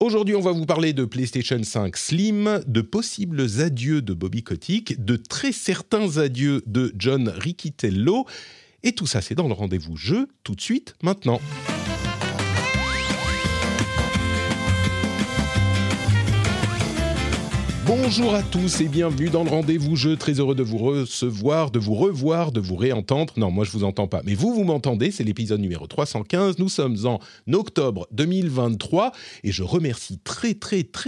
Aujourd'hui, on va vous parler de PlayStation 5 Slim, de possibles adieux de Bobby Kotick, de très certains adieux de John Riccitiello. Et tout ça, c'est dans le rendez-vous jeu, tout de suite, maintenant. Bonjour à tous et bienvenue dans le rendez-vous jeu. Très heureux de vous recevoir, de vous revoir, de vous réentendre. Non, moi je vous entends pas, mais vous m'entendez. C'est l'épisode numéro 315. Nous sommes en octobre 2023 et je remercie très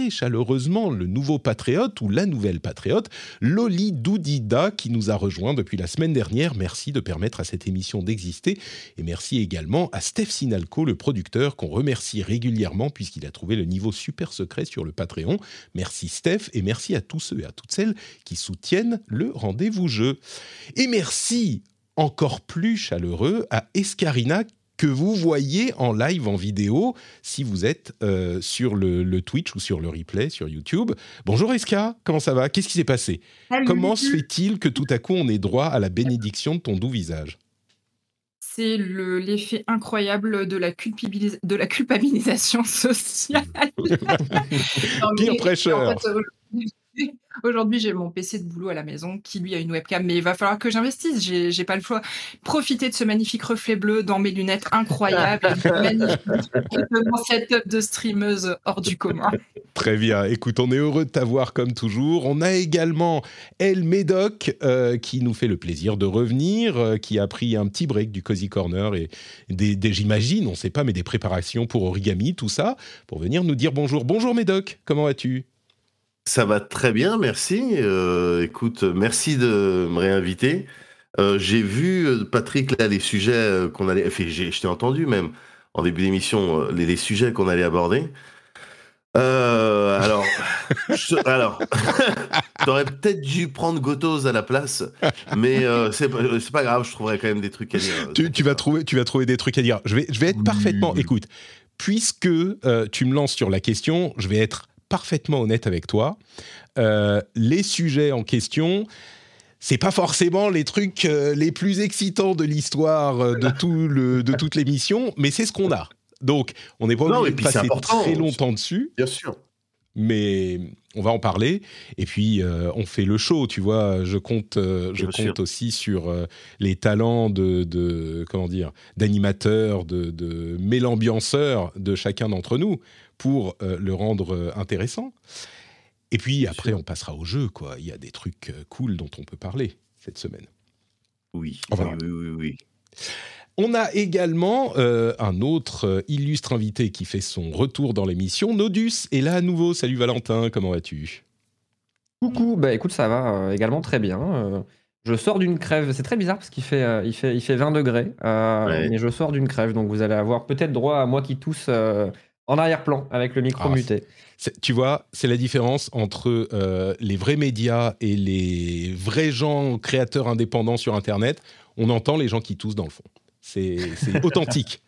chaleureusement le nouveau patriote ou la nouvelle patriote, Loli Doudida, qui nous a rejoint depuis la semaine dernière. Merci de permettre à cette émission d'exister et merci également à Steph Sinalco, le producteur, qu'on remercie régulièrement puisqu'il a trouvé le niveau super secret sur le Patreon. Merci Steph et merci à tous ceux et à toutes celles qui soutiennent le rendez-vous jeu. Et merci encore plus chaleureux à Escarina, que vous voyez en live, en vidéo, si vous êtes sur le Twitch ou sur le replay, sur YouTube. Bonjour Esca, comment ça va ? Qu'est-ce qui s'est passé ? Salut. Comment se fait-il que tout à coup on ait droit à la bénédiction de ton doux visage ? C'est l'effet incroyable de la culpabilisation sociale. Pire prêcheur. En fait, aujourd'hui, j'ai mon PC de boulot à la maison qui, lui, a une webcam, mais il va falloir que j'investisse. J'ai pas le choix. Profiter de ce magnifique reflet bleu dans mes lunettes incroyables, de mon setup de streameuse hors du commun. Très bien. Écoute, on est heureux de t'avoir comme toujours. On a également Elle Médoc qui nous fait le plaisir de revenir, qui a pris un petit break du Cozy Corner et des j'imagine, on ne sait pas, mais des préparations pour Origami, tout ça, pour venir nous dire bonjour. Bonjour Médoc, comment vas-tu ? Ça va très bien, merci. Écoute, merci de me réinviter. J'ai vu, Patrick, là, les sujets qu'on allait... Enfin, je t'ai entendu même, en début d'émission, les sujets qu'on allait aborder. Alors, t'aurais peut-être dû prendre Gotos à la place, mais c'est pas grave, je trouverais quand même des trucs à dire. Tu vas trouver des trucs à dire. Je vais être parfaitement... Écoute, puisque tu me lances sur la question, je vais être parfaitement honnête avec toi, les sujets en question, c'est pas forcément les trucs les plus excitants de l'histoire de toute l'émission, mais c'est ce qu'on a. Donc, on n'est pas obligé de passer très longtemps dessus. Bien sûr. Mais on va en parler. Et puis, on fait le show, tu vois. Je compte aussi sur les talents d'animateurs, de mélambianceurs de chacun d'entre nous pour le rendre intéressant. Et puis, après, on passera au jeu, quoi. Il y a des trucs cool dont on peut parler cette semaine. Oui, enfin, oui. On a également un autre illustre invité qui fait son retour dans l'émission, Nodus est là à nouveau. Salut Valentin, comment vas-tu ? Coucou, bah écoute, ça va également très bien. Je sors d'une crève, c'est très bizarre parce qu'il fait 20 degrés, mais je sors d'une crève, donc vous allez avoir peut-être droit à moi qui tousse en arrière-plan avec le micro muté. Tu vois, c'est la différence entre les vrais médias et les vrais gens créateurs indépendants sur Internet. On entend les gens qui toussent dans le fond. C'est authentique.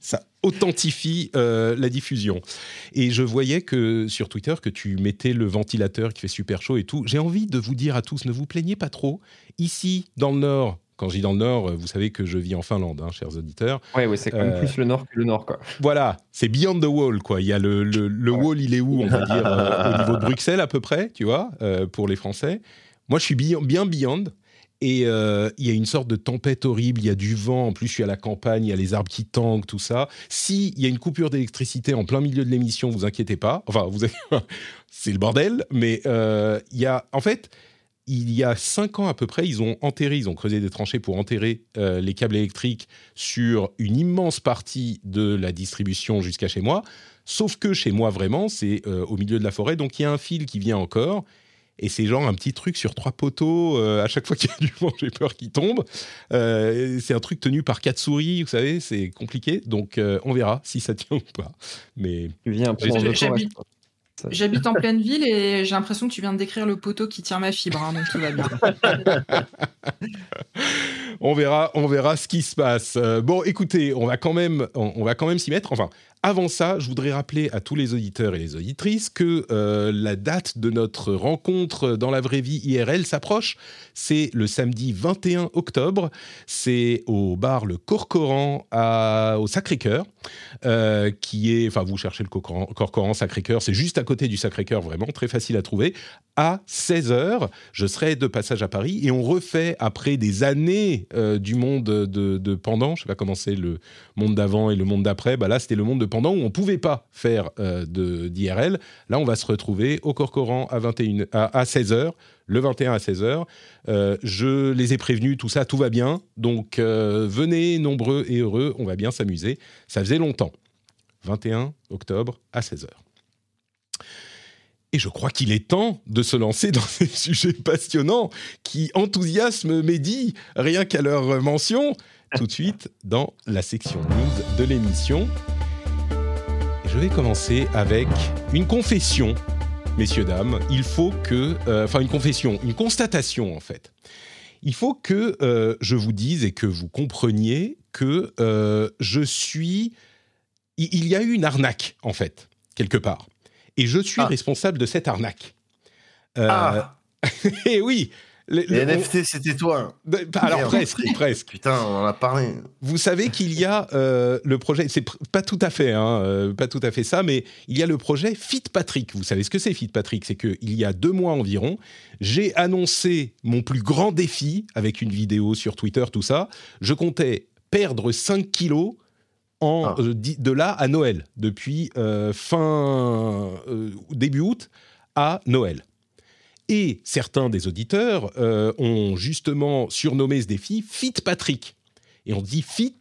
Ça authentifie la diffusion. Et je voyais que sur Twitter que tu mettais le ventilateur qui fait super chaud et tout. J'ai envie de vous dire à tous, ne vous plaignez pas trop. Ici, dans le Nord, quand je dis dans le Nord, vous savez que je vis en Finlande, hein, chers auditeurs. Oui, c'est quand même plus le Nord que le Nord, quoi. Voilà, c'est beyond the wall, quoi. Il y a le wall, il est où, on va dire, au niveau de Bruxelles à peu près, tu vois, pour les Français. Moi, je suis bien beyond. Et il y a une sorte de tempête horrible, il y a du vent, en plus je suis à la campagne, il y a les arbres qui tanguent, tout ça. S'il y a une coupure d'électricité en plein milieu de l'émission, vous inquiétez pas, enfin, c'est le bordel, mais il y a 5 ans à peu près, ils ont creusé des tranchées pour enterrer les câbles électriques sur une immense partie de la distribution jusqu'à chez moi, sauf que chez moi vraiment, c'est au milieu de la forêt, donc il y a un fil qui vient encore, et c'est genre un petit truc sur 3 poteaux, à chaque fois qu'il y a du vent, j'ai peur qu'il tombe. C'est un truc tenu par 4 souris, vous savez, c'est compliqué, donc on verra si ça tient ou pas. Mais tu viens un peu dans le temps, j'habite en pleine ville et j'ai l'impression que tu viens de décrire le poteau qui tient ma fibre, hein, donc tout va bien. On verra ce qui se passe. Bon, écoutez, on va quand même s'y mettre. Enfin, avant ça, je voudrais rappeler à tous les auditeurs et les auditrices que la date de notre rencontre dans la vraie vie IRL s'approche. C'est le samedi 21 octobre. C'est au bar Le Corcoran au Sacré-Cœur, qui est, enfin, vous cherchez le Corcoran Sacré-Cœur, c'est juste à côté du Sacré-Cœur, vraiment très facile à trouver. À 16h, je serai de passage à Paris et on refait, après des années du monde de pendant, je sais pas comment c'est le monde d'avant et le monde d'après, bah là c'était le monde de pendant où on ne pouvait pas faire d'IRL. Là, on va se retrouver au Corcoran à 16h, le 21 à 16h. Je les ai prévenus, tout va bien. Donc, venez nombreux et heureux, on va bien s'amuser. Ça faisait longtemps. 21 octobre à 16h. Et je crois qu'il est temps de se lancer dans ces sujets passionnants qui enthousiasment Mehdi, rien qu'à leur mention, tout de suite dans la section news de l'émission. Je vais commencer avec une confession, messieurs, dames. Il faut que... Enfin, une confession, une constatation, en fait. Il faut que je vous dise et que vous compreniez que je suis... Il y a eu une arnaque, en fait, quelque part. Et je suis responsable de cette arnaque. Et oui. Les NFT, c'était toi. Alors presque. Putain, on en a parlé. Vous savez qu'il y a le projet, c'est pas tout à fait, pas tout à fait ça, mais il y a le projet Fit Patrick. Vous savez ce que c'est Fit Patrick? C'est que il y a 2 mois environ, j'ai annoncé mon plus grand défi avec une vidéo sur Twitter, tout ça. Je comptais perdre 5 kilos. De là à Noël, depuis début août à Noël. Et certains des auditeurs ont justement surnommé ce défi Fit Patrick. Et on dit Fit,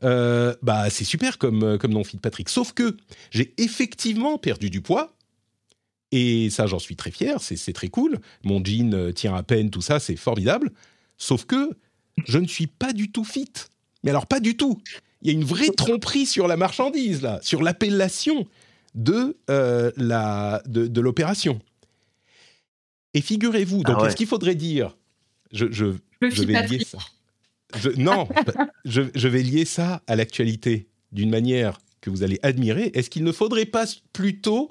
bah c'est super comme nom Fit Patrick. Sauf que j'ai effectivement perdu du poids. Et ça, j'en suis très fier, c'est très cool. Mon jean tient à peine, tout ça, c'est formidable. Sauf que je ne suis pas du tout fit. Mais alors pas du tout. Il y a une vraie tromperie sur la marchandise, là, sur l'appellation de l'opération. Et figurez-vous, donc est-ce qu'il faudrait dire... Je vais lier ça. Je vais lier ça à l'actualité d'une manière que vous allez admirer. Est-ce qu'il ne faudrait pas plutôt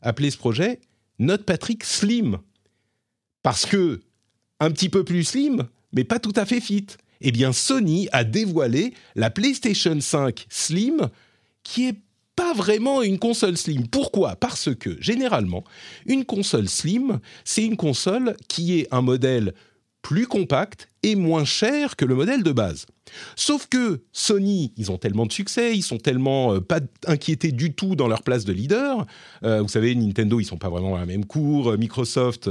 appeler ce projet Not Patrick Slim? Parce que un petit peu plus slim, mais pas tout à fait fit. Eh bien, Sony a dévoilé la PlayStation 5 Slim, qui n'est pas vraiment une console Slim. Pourquoi ? Parce que, généralement, une console Slim, c'est une console qui est un modèle plus compact et moins cher que le modèle de base. Sauf que Sony, ils ont tellement de succès, ils sont tellement pas inquiétés du tout dans leur place de leader. Vous savez, Nintendo, ils ne sont pas vraiment à la même cour. Microsoft,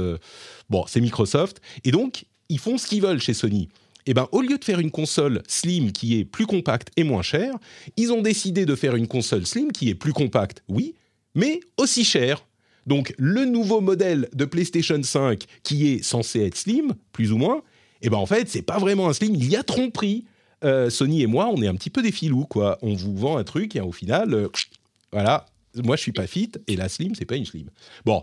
bon, c'est Microsoft. Et donc, ils font ce qu'ils veulent chez Sony. Eh ben, au lieu de faire une console slim qui est plus compacte et moins chère, ils ont décidé de faire une console slim qui est plus compacte, oui, mais aussi chère. Donc, le nouveau modèle de PlayStation 5 qui est censé être slim, plus ou moins, eh ben, en fait, c'est pas vraiment un slim, il y a tromperie. Sony et moi, on est un petit peu des filous, quoi. On vous vend un truc et au final, voilà, moi, je suis pas fit et la slim, c'est pas une slim. Bon.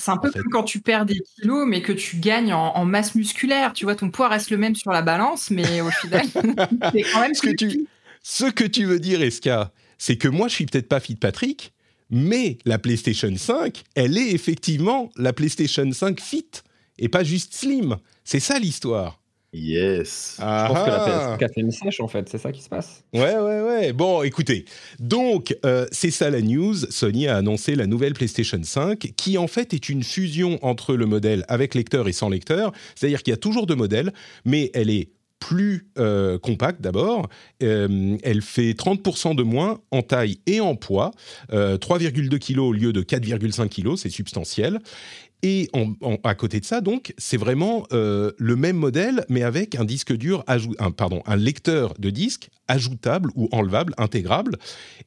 C'est un peu comme quand tu perds des kilos, mais que tu gagnes en masse musculaire. Tu vois, ton poids reste le même sur la balance, mais au final, c'est quand même... Ce que tu veux dire, Eska, c'est que moi, je suis peut-être pas fit Patrick, mais la PlayStation 5, elle est effectivement la PlayStation 5 fit, et pas juste slim. C'est ça, l'histoire. Yes. Ah, je pense que la PS4 est une sèche, en fait. C'est ça qui se passe. Ouais. Bon, écoutez. Donc, c'est ça la news. Sony a annoncé la nouvelle PlayStation 5, qui en fait est une fusion entre le modèle avec lecteur et sans lecteur. C'est-à-dire qu'il y a toujours 2 modèles, mais elle est plus compacte d'abord. Elle fait 30% de moins en taille et en poids. 3,2 kg au lieu de 4,5 kg, c'est substantiel. Et à côté de ça, donc, c'est vraiment le même modèle, mais avec un disque dur, un lecteur de disque ajoutable ou enlevable, intégrable.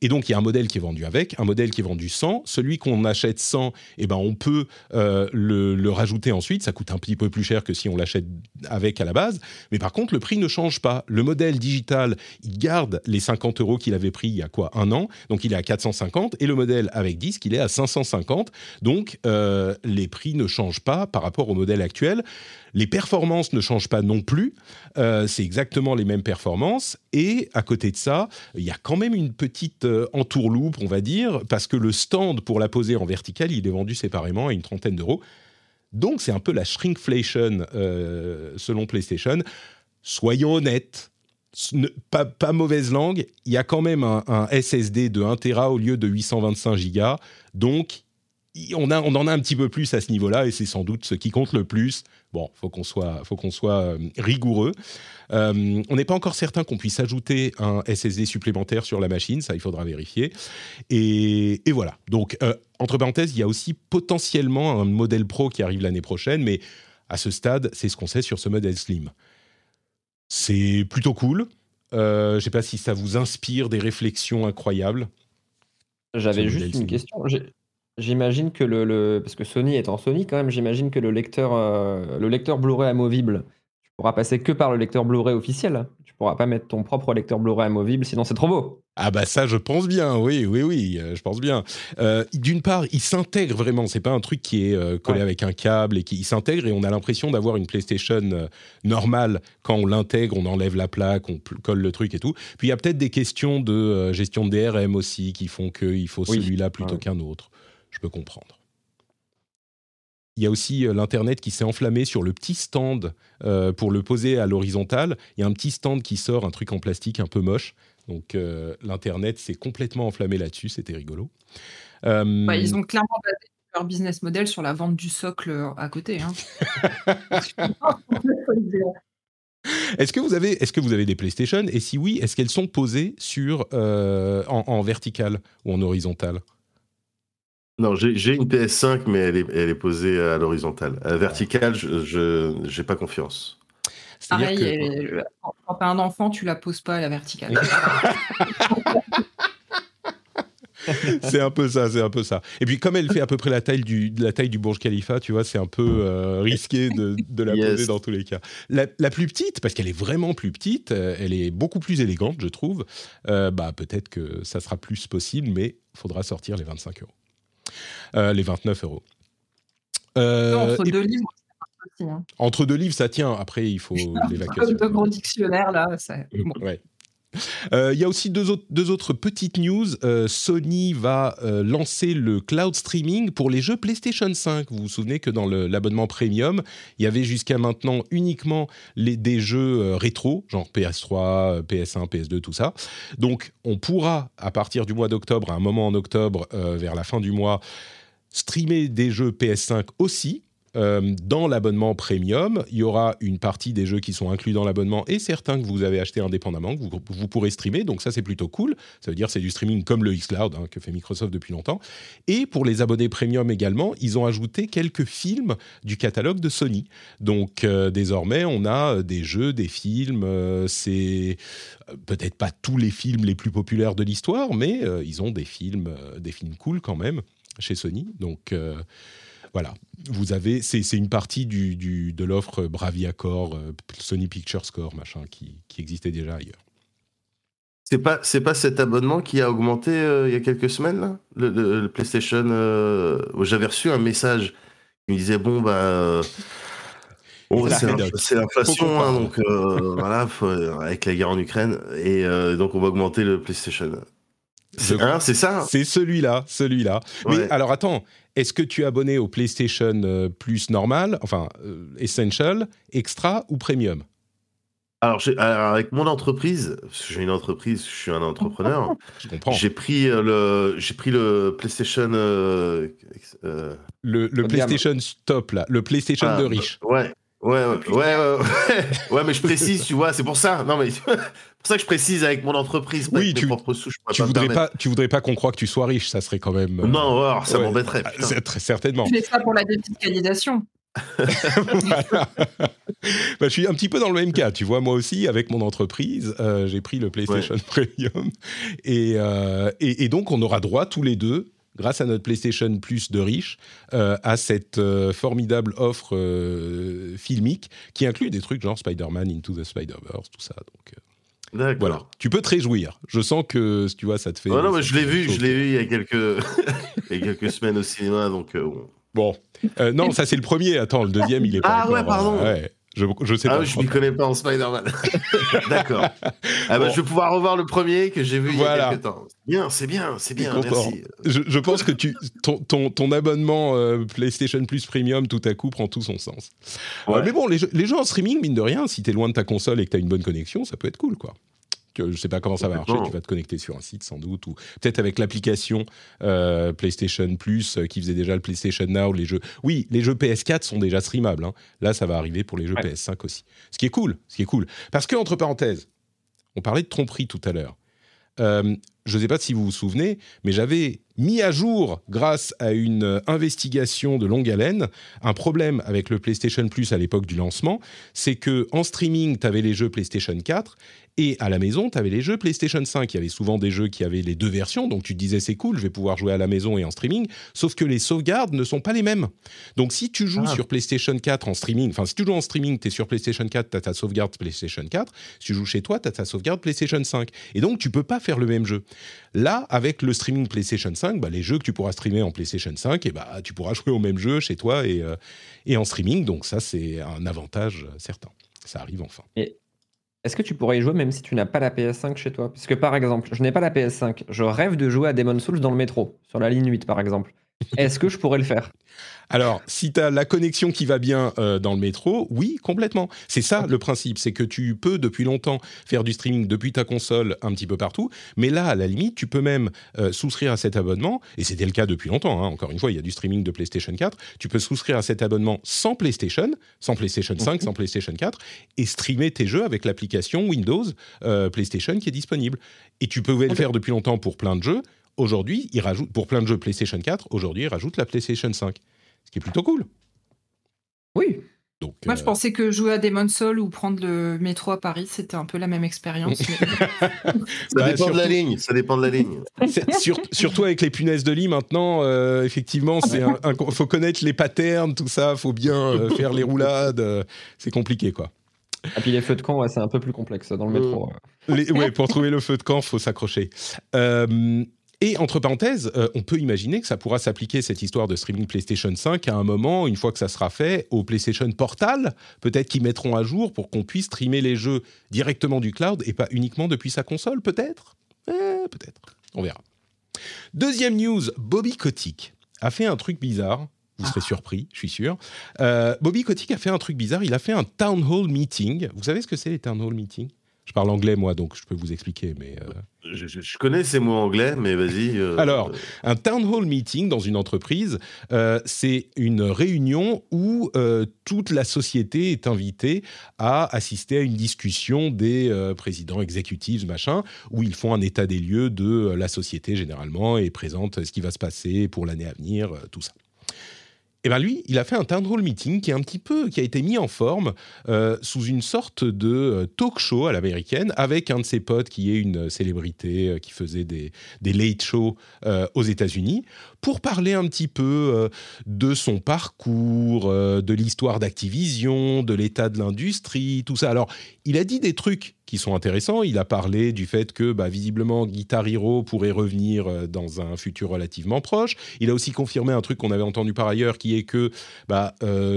Et donc, il y a un modèle qui est vendu avec, un modèle qui est vendu sans. Celui qu'on achète sans, eh ben, on peut le rajouter ensuite. Ça coûte un petit peu plus cher que si on l'achète avec à la base. Mais par contre, le prix ne change pas. Le modèle digital, il garde les 50 € qu'il avait pris il y a quoi, un an. Donc, il est à 450. Et le modèle avec disque, il est à 550. Donc, les prix ne change pas par rapport au modèle actuel. Les performances ne changent pas non plus. C'est exactement les mêmes performances. Et à côté de ça, il y a quand même une petite entourloupe, on va dire, parce que le stand pour la poser en verticale, il est vendu séparément à une 30aine d'euros. Donc, c'est un peu la shrinkflation selon PlayStation. Soyons honnêtes. Pas mauvaise langue. Il y a quand même un SSD de 1 Tera au lieu de 825 Go. Donc, on en a un petit peu plus à ce niveau-là, et c'est sans doute ce qui compte le plus. Bon, faut qu'on soit rigoureux. On n'est pas encore certain qu'on puisse ajouter un SSD supplémentaire sur la machine, ça il faudra vérifier. Et voilà. Donc, entre parenthèses, il y a aussi potentiellement un modèle Pro qui arrive l'année prochaine, mais à ce stade, c'est ce qu'on sait sur ce modèle Slim. C'est plutôt cool. Je ne sais pas si ça vous inspire des réflexions incroyables. J'avais juste une question. J'imagine que parce que Sony étant Sony quand même, j'imagine que le lecteur Blu-ray amovible, tu pourras passer que par le lecteur Blu-ray officiel. Tu pourras pas mettre ton propre lecteur Blu-ray amovible, sinon c'est trop beau. Ah bah ça je pense bien, oui, je pense bien. D'une part, il s'intègre vraiment, c'est pas un truc qui est collé avec un câble et il s'intègre et on a l'impression d'avoir une PlayStation normale quand on l'intègre, on enlève la plaque, on colle le truc et tout. Puis il y a peut-être des questions de gestion de DRM aussi qui font qu'il faut celui-là plutôt qu'un autre. Je peux comprendre. Il y a aussi l'Internet qui s'est enflammé sur le petit stand pour le poser à l'horizontale. Il y a un petit stand qui sort, un truc en plastique un peu moche. Donc, l'Internet s'est complètement enflammé là-dessus. C'était rigolo. Ils ont clairement basé leur business model sur la vente du socle à côté. Hein. Est-ce que vous avez des PlayStation ? Et si oui, est-ce qu'elles sont posées sur, en verticale ou en horizontale ? Non, j'ai une PS5, mais elle est posée à l'horizontale. À la verticale, je n'ai pas confiance. Pareil, quand tu as un enfant, tu ne la poses pas à la verticale. C'est un peu ça. Et puis, comme elle fait à peu près la taille du Burj Khalifa, tu vois, c'est un peu risqué de la poser dans tous les cas. La plus petite, parce qu'elle est vraiment plus petite, elle est beaucoup plus élégante, je trouve. Peut-être que ça sera plus possible, mais il faudra sortir les 25 €. Les 29 €. Entre deux livres, ça tient. Après, il faut les vacations. Comme de gros dictionnaires, là. Ça... Bon. Ouais. Y a aussi deux autres petites news. Sony va lancer le cloud streaming pour les jeux PlayStation 5. Vous vous souvenez que dans l'abonnement premium, il y avait jusqu'à maintenant uniquement des jeux rétro, genre PS3, PS1, PS2, tout ça. Donc, on pourra, à partir du mois d'octobre, à un moment en octobre, vers la fin du mois, streamer des jeux PS5 aussi. Dans l'abonnement premium, il y aura une partie des jeux qui sont inclus dans l'abonnement et certains que vous avez achetés indépendamment, que vous pourrez streamer. Donc ça, c'est plutôt cool. Ça veut dire que c'est du streaming comme le xCloud que fait Microsoft depuis longtemps. Et pour les abonnés premium également, ils ont ajouté quelques films du catalogue de Sony. Donc désormais, on a des jeux, des films. C'est peut-être pas tous les films les plus populaires de l'histoire, mais ils ont des films cool quand même chez Sony. Donc... Voilà, vous avez, c'est une partie de l'offre Bravia Core, Sony Pictures Core, machin, qui existait déjà ailleurs. C'est pas cet abonnement qui a augmenté il y a quelques semaines, là le PlayStation. J'avais reçu un message qui me disait c'est l'inflation, hein, donc voilà, avec la guerre en Ukraine, et donc on va augmenter le PlayStation. C'est ça. C'est celui-là. Ouais. Mais alors attends, est-ce que tu es abonné au PlayStation Plus normal, enfin Essential, Extra ou Premium ? Alors, avec mon entreprise, parce que j'ai une entreprise, je suis un entrepreneur. Je comprends. J'ai pris le PlayStation. Le PlayStation Top là, le PlayStation de riche. Ouais. Ouais, mais je précise, tu vois, c'est pour ça. Non mais C'est pour ça que je précise avec mon entreprise, pas oui, avec mes propres sous, je pourrais pas me permettre. Tu voudrais pas qu'on croie que tu sois riche, ça serait quand même... Non, alors, ça m'embêterait. Très certainement. Tu fais ça pour la défiscalisation. Voilà. Bah, je suis un petit peu dans le même cas, tu vois, moi aussi avec mon entreprise, j'ai pris le PlayStation Premium et donc on aura droit tous les deux, grâce à notre PlayStation Plus de riche, à cette formidable offre filmique qui inclut des trucs genre Spider-Man Into the Spider-Verse, tout ça, donc... D'accord. Voilà, tu peux te réjouir. Je sens que tu vois, ça te fait... Ah non, mais je l'ai vu il y a quelques, il y a quelques semaines au cinéma, donc... Bon, non, ça c'est le premier. Attends, le deuxième, il est pas... Ah encore, ouais, pardon. Ouais. Je sais pas. Ah, je m'y connais pas en Spider-Man. D'accord. Ah bah, bon. Je vais pouvoir revoir le premier que j'ai vu il y a quelques temps. Bien, c'est bien. Merci. Je pense que ton abonnement PlayStation Plus Premium tout à coup prend tout son sens. Ouais. Mais bon, les jeux en streaming, mine de rien, si t'es loin de ta console et que t'as une bonne connexion, ça peut être cool, quoi. Je sais pas comment ça va marcher, tu vas te connecter sur un site sans doute, ou peut-être avec l'application PlayStation Plus qui faisait déjà le PlayStation Now, les jeux... Oui, les jeux PS4 sont déjà streamables, hein. Là ça va arriver pour les jeux PS5 aussi. Ce qui est cool. Parce que, entre parenthèses, on parlait de tromperie tout à l'heure. Je sais pas si vous vous souvenez, mais j'avais mis à jour, grâce à une investigation de longue haleine, un problème avec le PlayStation Plus à l'époque du lancement, c'est qu'en streaming, t'avais les jeux PlayStation 4, et à la maison, tu avais les jeux PlayStation 5. Il y avait souvent des jeux qui avaient les deux versions, donc tu te disais c'est cool, je vais pouvoir jouer à la maison et en streaming, sauf que les sauvegardes ne sont pas les mêmes. Donc si tu joues sur PlayStation 4 en streaming, enfin si tu joues en streaming, tu es sur PlayStation 4, tu as ta sauvegarde PlayStation 4, si tu joues chez toi, tu as ta sauvegarde PlayStation 5. Et donc tu peux pas faire le même jeu. Là, avec le streaming PlayStation 5, bah, les jeux que tu pourras streamer en PlayStation 5, et bah, tu pourras jouer au même jeu chez toi et en streaming, donc ça c'est un avantage certain. Ça arrive enfin. Et est-ce que tu pourrais y jouer même si tu n'as pas la PS5 chez toi ? Parce que par exemple, je n'ai pas la PS5, je rêve de jouer à Demon's Souls dans le métro, sur la ligne 8 par exemple. Est-ce que je pourrais le faire ? Alors, si tu as la connexion qui va bien dans le métro, oui, complètement. C'est ça le principe, c'est que tu peux depuis longtemps faire du streaming depuis ta console un petit peu partout, mais là, à la limite, tu peux même souscrire à cet abonnement, et c'était le cas depuis longtemps, hein, encore une fois, il y a du streaming de PlayStation 4, tu peux souscrire à cet abonnement sans PlayStation 5, sans PlayStation 4, et streamer tes jeux avec l'application Windows PlayStation qui est disponible. Et tu pouvais le faire depuis longtemps pour plein de jeux. Aujourd'hui, ils rajoutent, pour plein de jeux PlayStation 4, aujourd'hui, ils rajoutent la PlayStation 5. Ce qui est plutôt cool. Oui. Donc, moi, je pensais que jouer à Demon's Souls ou prendre le métro à Paris, c'était un peu la même expérience. Ça dépend de la ligne. Surtout avec les punaises de lit, maintenant, effectivement, il faut connaître les patterns, tout ça, il faut bien faire les roulades. C'est compliqué, quoi. Et puis les feux de camp, c'est un peu plus complexe dans le métro. Pour trouver le feu de camp, il faut s'accrocher. Et entre parenthèses, on peut imaginer que ça pourra s'appliquer, cette histoire de streaming PlayStation 5, à un moment, une fois que ça sera fait, au PlayStation Portal, peut-être qu'ils mettront à jour pour qu'on puisse streamer les jeux directement du cloud et pas uniquement depuis sa console, peut-être ? Peut-être, on verra. Deuxième news, Bobby Kotick a fait un truc bizarre. Vous serez surpris, je suis sûr. Bobby Kotick a fait un truc bizarre, il a fait un town hall meeting. Vous savez ce que c'est, les town hall meetings ? Je parle anglais, moi, donc je peux vous expliquer, mais... Je connais ces mots anglais, mais vas-y... Alors, un town hall meeting dans une entreprise, c'est une réunion où toute la société est invitée à assister à une discussion des présidents exécutifs, machin, où ils font un état des lieux de la société, généralement, et présentent ce qui va se passer pour l'année à venir, tout ça. Eh bien lui, il a fait un town hall meeting qui a été mis en forme sous une sorte de talk show à l'américaine avec un de ses potes qui est une célébrité qui faisait des late shows aux États-Unis pour parler un petit peu de son parcours, de l'histoire d'Activision, de l'état de l'industrie, tout ça. Alors, il a dit des trucs qui sont intéressants. Il a parlé du fait que, visiblement, Guitar Hero pourrait revenir dans un futur relativement proche. Il a aussi confirmé un truc qu'on avait entendu par ailleurs, qui est que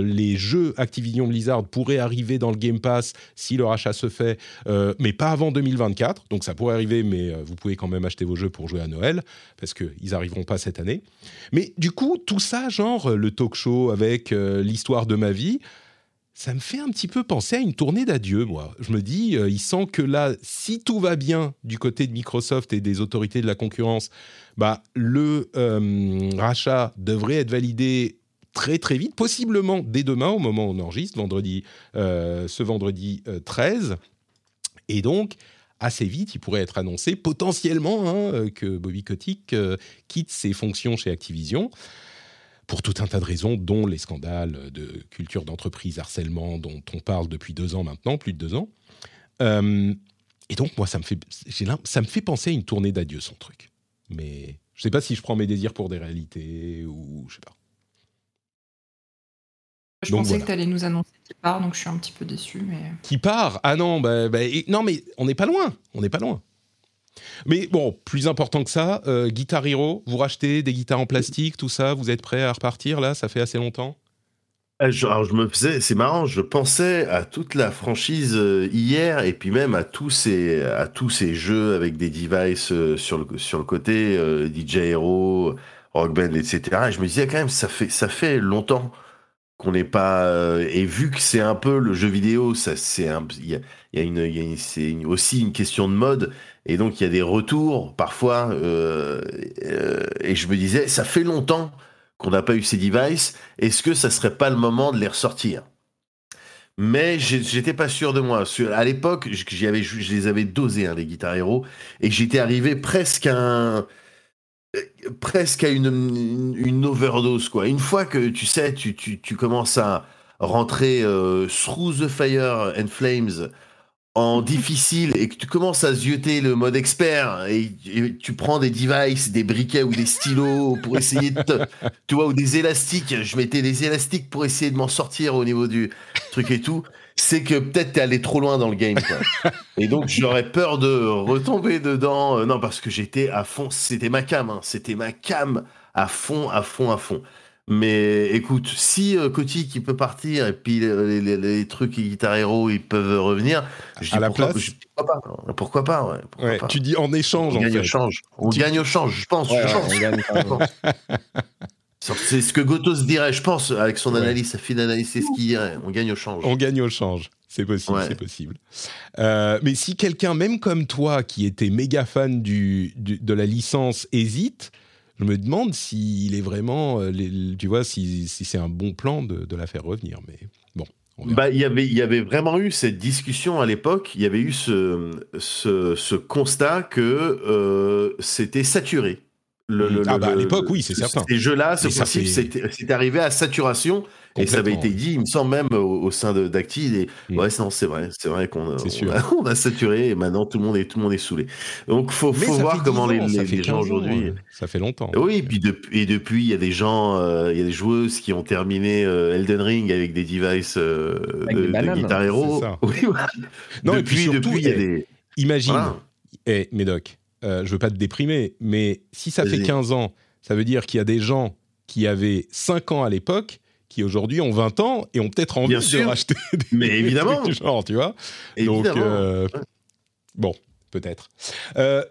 les jeux Activision Blizzard pourraient arriver dans le Game Pass si le rachat se fait, mais pas avant 2024. Donc ça pourrait arriver, mais vous pouvez quand même acheter vos jeux pour jouer à Noël, parce qu'ils n'arriveront pas cette année. Mais du coup, tout ça, genre le talk show avec l'histoire de ma vie... Ça me fait un petit peu penser à une tournée d'adieu, moi. Je me dis, il sent que là, si tout va bien du côté de Microsoft et des autorités de la concurrence, le rachat devrait être validé très très vite, possiblement dès demain, au moment où on enregistre, ce vendredi 13. Et donc, assez vite, il pourrait être annoncé potentiellement que Bobby Kotick quitte ses fonctions chez Activision pour tout un tas de raisons, dont les scandales de culture d'entreprise, harcèlement, dont on parle depuis 2 ans maintenant, plus de 2 ans. Et donc, moi, ça me fait penser à une tournée d'adieu, son truc. Mais je ne sais pas si je prends mes désirs pour des réalités ou je ne sais pas. Je pensais que tu allais nous annoncer qu'il part, donc je suis un petit peu déçu. Mais... Qui part ? Ah non, non, mais on n'est pas loin. On n'est pas loin. Mais bon, plus important que ça, Guitar Hero, vous rachetez des guitares en plastique, tout ça, vous êtes prêts à repartir, là ? Ça fait assez longtemps ? C'est marrant, je pensais à toute la franchise hier, et puis même à tous ces jeux avec des devices sur le côté, DJ Hero, Rock Band, etc. Et je me disais quand même, ça fait longtemps qu'on n'est pas... et vu que c'est un peu le jeu vidéo, c'est aussi une question de mode, et donc il y a des retours parfois, et je me disais, ça fait longtemps qu'on n'a pas eu ces devices, est-ce que ça serait pas le moment de les ressortir ? Mais j'étais pas sûr de moi. À l'époque, je les avais dosés, les Guitar Hero, et j'étais arrivé presque à une overdose, quoi. Une fois que tu sais, tu commences à rentrer through the fire and flames en difficile et que tu commences à zioter le mode expert et tu prends des devices, des briquets ou des stylos pour essayer de tu vois, ou des élastiques, je mettais des élastiques pour essayer de m'en sortir au niveau du truc et tout, c'est que peut-être t'es allé trop loin dans le game, quoi. Et donc j'aurais peur de retomber dedans, non, parce que j'étais à fond, c'était ma cam, à fond. Mais écoute, si Kotick qui peut partir et puis les trucs Guitar Hero ils peuvent revenir, je dis pourquoi pas. Tu dis en échange, on gagne au change, je pense. C'est ce que Godot se dirait, je pense, avec son analyse, sa fine analyse, c'est ce qu'il dirait. On gagne au change. C'est possible, c'est possible. Mais si quelqu'un, même comme toi, qui était méga fan de la licence, hésite. Je me demande s'il est vraiment, tu vois, si c'est un bon plan de la faire revenir. Mais bon, on verra. Il y avait vraiment eu cette discussion à l'époque. Il y avait eu ce constat que c'était saturé. À l'époque, oui, c'est certain. Ces jeux-là, ce principe, c'est arrivé à saturation. Et ça avait été dit, il me semble, même au sein d'Acti. Ouais, non, c'est vrai qu'on a saturé et maintenant tout le monde est saoulé. Donc, faut voir comment les gens aujourd'hui. Ça fait longtemps. Oui, et depuis, il y a des gens, il y a des joueuses qui ont terminé Elden Ring avec des devices de Guitar Hero. Oui, voilà. Non, depuis, il y a des. Imagine, Médoc, je veux pas te déprimer, mais si ça fait 15 ans, ça veut dire qu'il y a des gens qui avaient 5 ans à l'époque, qui aujourd'hui ont 20 ans et ont peut-être envie de racheter des trucs du genre, tu vois. Évidemment. Donc, bon, peut-être.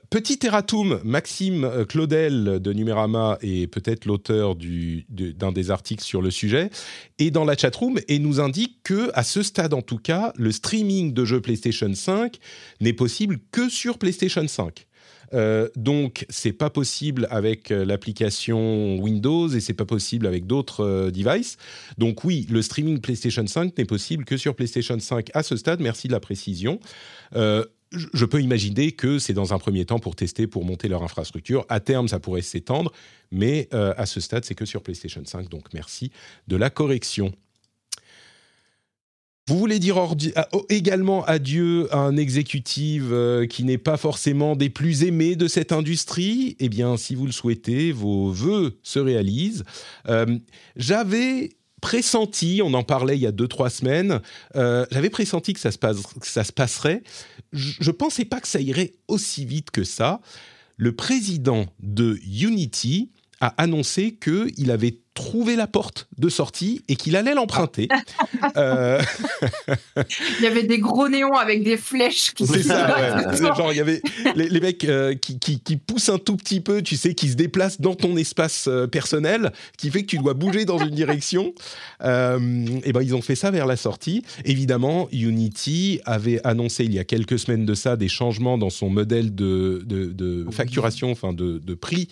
Petit erratum, Maxime Claudel de Numérama est peut-être l'auteur d'un des articles sur le sujet, est dans la chatroom et nous indique qu'à ce stade, en tout cas, le streaming de jeux PlayStation 5 n'est possible que sur PlayStation 5. Donc c'est pas possible avec l'application Windows et c'est pas possible avec d'autres devices. Donc oui, le streaming PlayStation 5 n'est possible que sur PlayStation 5 à ce stade, merci de la précision. Je peux imaginer que c'est dans un premier temps pour tester, pour monter leur infrastructure. À terme, ça pourrait s'étendre, mais à ce stade, c'est que sur PlayStation 5, donc merci de la correction. Vous voulez dire également adieu à un exécutif qui n'est pas forcément des plus aimés de cette industrie ? Eh bien, si vous le souhaitez, vos vœux se réalisent. J'avais pressenti, on en parlait il y a 2-3 semaines, j'avais pressenti que ça se passerait. Je ne pensais pas que ça irait aussi vite que ça. Le président de Unity a annoncé qu'il avait trouvé la porte de sortie et qu'il allait l'emprunter. Il y avait des gros néons avec des flèches qui se genre il y avait les mecs qui poussent un tout petit peu, tu sais, qui se déplacent dans ton espace personnel, qui fait que tu dois bouger dans une direction. Et ben ils ont fait ça vers la sortie. Évidemment, Unity avait annoncé il y a quelques semaines de ça des changements dans son modèle de facturation, enfin de prix,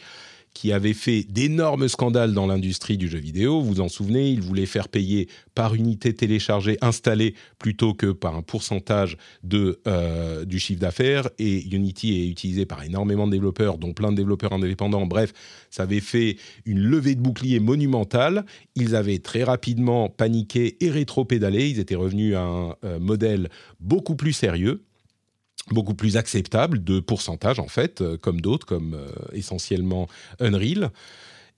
qui avait fait d'énormes scandales dans l'industrie du jeu vidéo. Vous vous en souvenez, il voulait faire payer par unité téléchargée, installée, plutôt que par un pourcentage du chiffre d'affaires. Et Unity est utilisé par énormément de développeurs, dont plein de développeurs indépendants. Bref, ça avait fait une levée de bouclier monumentale. Ils avaient très rapidement paniqué et rétro-pédalé. Ils étaient revenus à un modèle beaucoup plus sérieux, beaucoup plus acceptable de pourcentage, en fait, comme d'autres, comme essentiellement Unreal.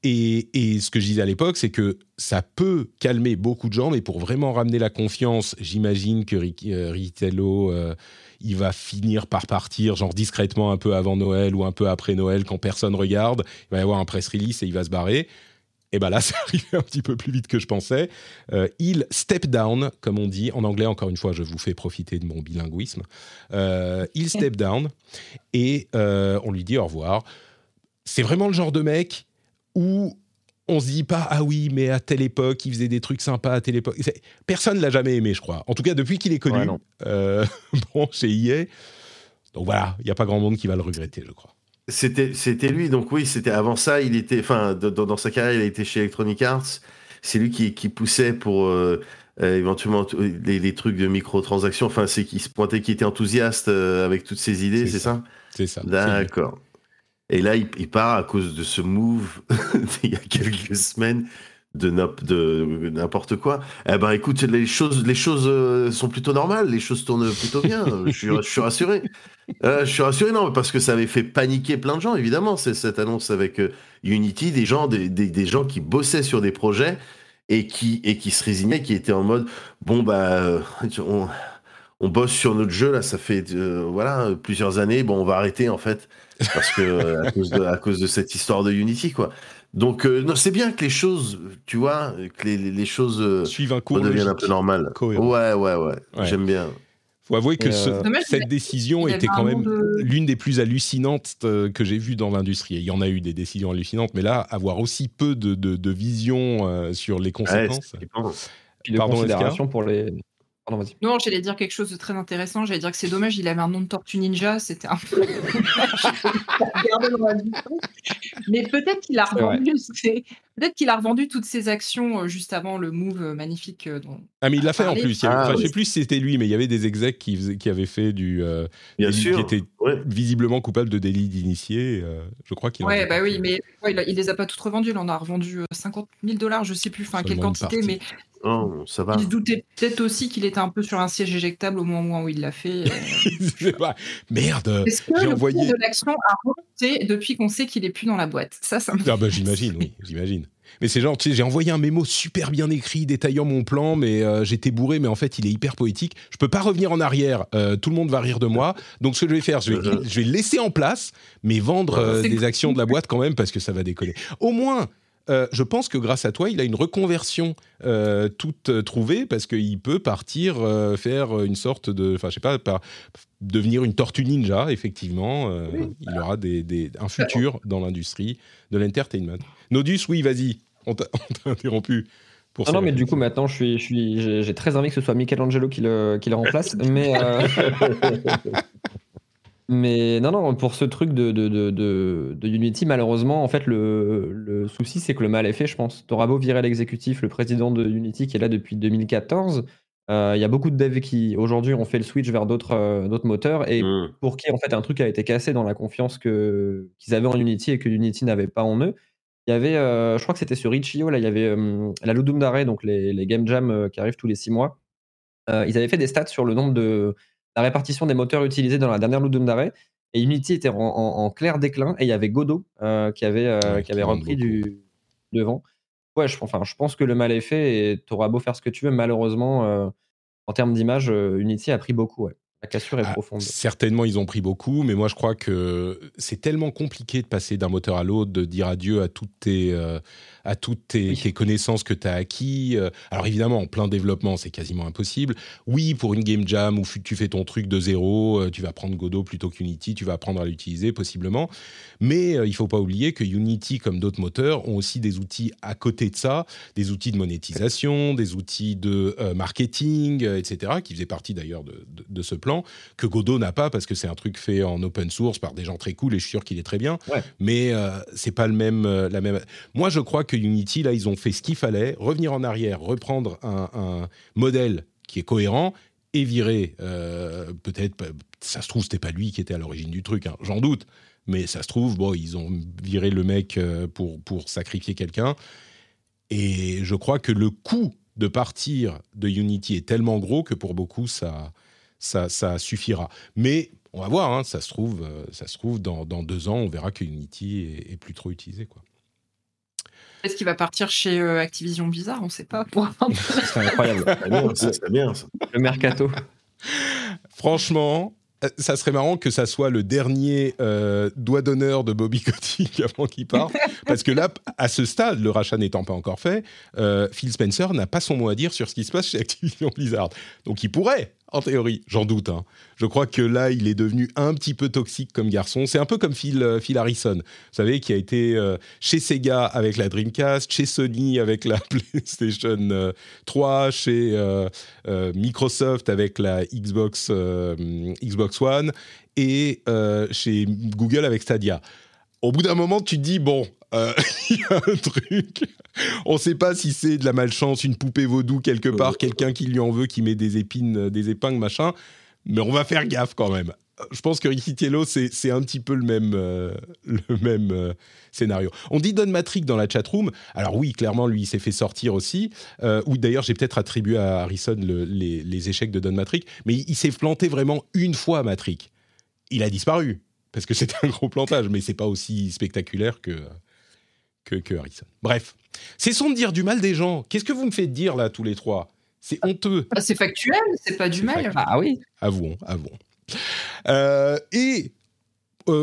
Et ce que je disais à l'époque, c'est que ça peut calmer beaucoup de gens, mais pour vraiment ramener la confiance, j'imagine que Riccitiello, il va finir par partir, genre discrètement, un peu avant Noël ou un peu après Noël, quand personne regarde. Il va y avoir un press release et il va se barrer. Et bien là, c'est arrivé un petit peu plus vite que je pensais. Il step down, comme on dit en anglais. Encore une fois, je vous fais profiter de mon bilinguisme. Il step down et on lui dit au revoir. C'est vraiment le genre de mec où on se dit pas « Ah oui, mais à telle époque, il faisait des trucs sympas à telle époque. » Personne ne l'a jamais aimé, je crois. En tout cas, depuis qu'il est connu, ouais, bon, chez EA. Donc voilà, il n'y a pas grand monde qui va le regretter, je crois. C'était lui, donc oui, c'était avant ça, il était, enfin, dans sa carrière, il a été chez Electronic Arts. C'est lui qui poussait pour éventuellement les trucs de microtransactions. Enfin, c'est qui se pointait, qui était enthousiaste avec toutes ses idées, c'est ça ? C'est ça. D'accord. Et là, il part à cause de ce move il y a quelques semaines de n'importe quoi. Eh ben, écoute, les choses sont plutôt normales, les choses tournent plutôt bien. je suis rassuré. Non, parce que ça avait fait paniquer plein de gens, évidemment, cette annonce avec Unity, des gens qui bossaient sur des projets et qui se résignaient, qui étaient en mode bon bah on bosse sur notre jeu là, ça fait plusieurs années, bon on va arrêter en fait parce que à cause de cette histoire de Unity quoi. Donc non, c'est bien que les choses, tu vois, que les choses suivent un cours deviennent un peu normales. Ouais, j'aime bien. Faut avouer que cette décision était quand même l'une des plus hallucinantes que j'ai vues dans l'industrie. Et il y en a eu des décisions hallucinantes, mais là, avoir aussi peu de vision sur les conséquences. Pardon, vas-y. Non, j'allais dire quelque chose de très intéressant. J'allais dire que c'est dommage, il avait un nom de Tortue Ninja, c'était un peu mais peut-être qu'il a revendu. Peut-être qu'il a revendu toutes ses actions juste avant le move magnifique dont... Ah mais il l'a fait en plus. Je ne sais plus si c'était lui, mais il y avait des execs qui avaient fait du... qui étaient visiblement coupables de délit d'initié. Je crois qu'il il ne les a pas toutes revendues. Il en a revendu $50,000, je ne sais plus, enfin quelle quantité, mais... Oh, ça va. Il se doutait peut-être aussi qu'il était un peu sur un siège éjectable au moment où il l'a fait. Je sais pas. Merde. Est-ce que le cours de l'action a remonté depuis qu'on sait qu'il n'est plus dans la boîte ? Ça me... Ah bah j'imagine, oui, j'imagine. Mais c'est genre, tu sais, j'ai envoyé un mémo super bien écrit détaillant mon plan, mais j'étais bourré, mais en fait il est hyper poétique. Je peux pas revenir en arrière. Tout le monde va rire de moi. Donc ce que je vais faire, je vais laisser en place, mais vendre des actions de la boîte quand même parce que ça va décoller. Au moins. Je pense que grâce à toi, il a une reconversion toute trouvée parce qu'il peut partir faire une sorte de, enfin je sais pas, devenir une tortue ninja. Effectivement, il aura un futur dans l'industrie de l'entertainment. Nodus, oui, vas-y, on t'a interrompu. Ah non, mais du coup, maintenant, j'ai très envie que ce soit Michelangelo qui le remplace, mais. Mais non, pour ce truc de Unity, malheureusement, en fait, le souci, c'est que le mal est fait, je pense. T'auras beau virer l'exécutif, le président de Unity, qui est là depuis 2014, il y a beaucoup de devs qui, aujourd'hui, ont fait le switch vers d'autres moteurs, et pour qui, en fait, un truc a été cassé dans la confiance qu'ils avaient en Unity et que Unity n'avait pas en eux. Il y avait, je crois que c'était sur Itch.io, là, il y avait la Ludum Dare, donc les Game Jam qui arrivent tous les 6 mois. Ils avaient fait des stats sur le nombre de... la répartition des moteurs utilisés dans la dernière Ludum Dare, et Unity était en clair déclin, et il y avait Godot qui avait repris du devant. Ouais, je pense que le mal est fait, et t'auras beau faire ce que tu veux, malheureusement, en termes d'image, Unity a pris beaucoup, ouais. La cassure est profonde. Certainement, ils ont pris beaucoup, mais moi, je crois que c'est tellement compliqué de passer d'un moteur à l'autre, de dire adieu à toutes tes tes connaissances que tu as acquises. Alors évidemment, en plein développement, c'est quasiment impossible. Oui, pour une game jam où tu fais ton truc de zéro, tu vas prendre Godot plutôt qu'Unity, tu vas apprendre à l'utiliser, possiblement. Mais il ne faut pas oublier que Unity, comme d'autres moteurs, ont aussi des outils à côté de ça, des outils de monétisation, des outils de marketing, etc., qui faisaient partie d'ailleurs de ce plan. maintenant, que Godot n'a pas, parce que c'est un truc fait en open source par des gens très cool, et je suis sûr qu'il est très bien, ouais. Mais c'est pas le même, la même... Moi, je crois que Unity, là, ils ont fait ce qu'il fallait, revenir en arrière, reprendre un modèle qui est cohérent, et virer, peut-être, ça se trouve, c'était pas lui qui était à l'origine du truc, hein, j'en doute, mais ça se trouve, bon, ils ont viré le mec pour sacrifier quelqu'un, et je crois que le coût de partir de Unity est tellement gros que pour beaucoup, ça suffira. Mais on va voir, hein, ça se trouve dans 2 ans, on verra que Unity est plus trop utilisé, quoi. Est-ce qu'il va partir chez Activision Blizzard ? On ne sait pas. C'est incroyable. C'est bien, ça. Le mercato. Franchement, ça serait marrant que ça soit le dernier doigt d'honneur de Bobby Kotick avant qu'il parte. Parce que là, à ce stade, le rachat n'étant pas encore fait, Phil Spencer n'a pas son mot à dire sur ce qui se passe chez Activision Blizzard. Donc il pourrait, en théorie, j'en doute. Hein. Je crois que là, il est devenu un petit peu toxique comme garçon. C'est un peu comme Phil Harrison, vous savez, qui a été chez Sega avec la Dreamcast, chez Sony avec la PlayStation 3, chez Microsoft avec la Xbox One et chez Google avec Stadia. Au bout d'un moment, tu te dis, bon, il y a un truc, on ne sait pas si c'est de la malchance, une poupée vaudou quelque part, quelqu'un qui lui en veut, qui met des épines, des épingles, machin, mais on va faire gaffe quand même. Je pense que Riccitiello, c'est un petit peu le même scénario. On dit Don Matrick dans la chatroom. Alors oui, clairement, lui, il s'est fait sortir aussi. Ou d'ailleurs, j'ai peut-être attribué à Harrison les échecs de Don Matrick, mais il s'est planté vraiment une fois à Matrick. Il a disparu. Parce que c'était un gros plantage, mais c'est pas aussi spectaculaire que Harrison. Bref, cessons de dire du mal des gens. Qu'est-ce que vous me faites dire là, tous les trois ? C'est honteux. Bah, c'est factuel, c'est pas du mal. Ah oui. Avouons.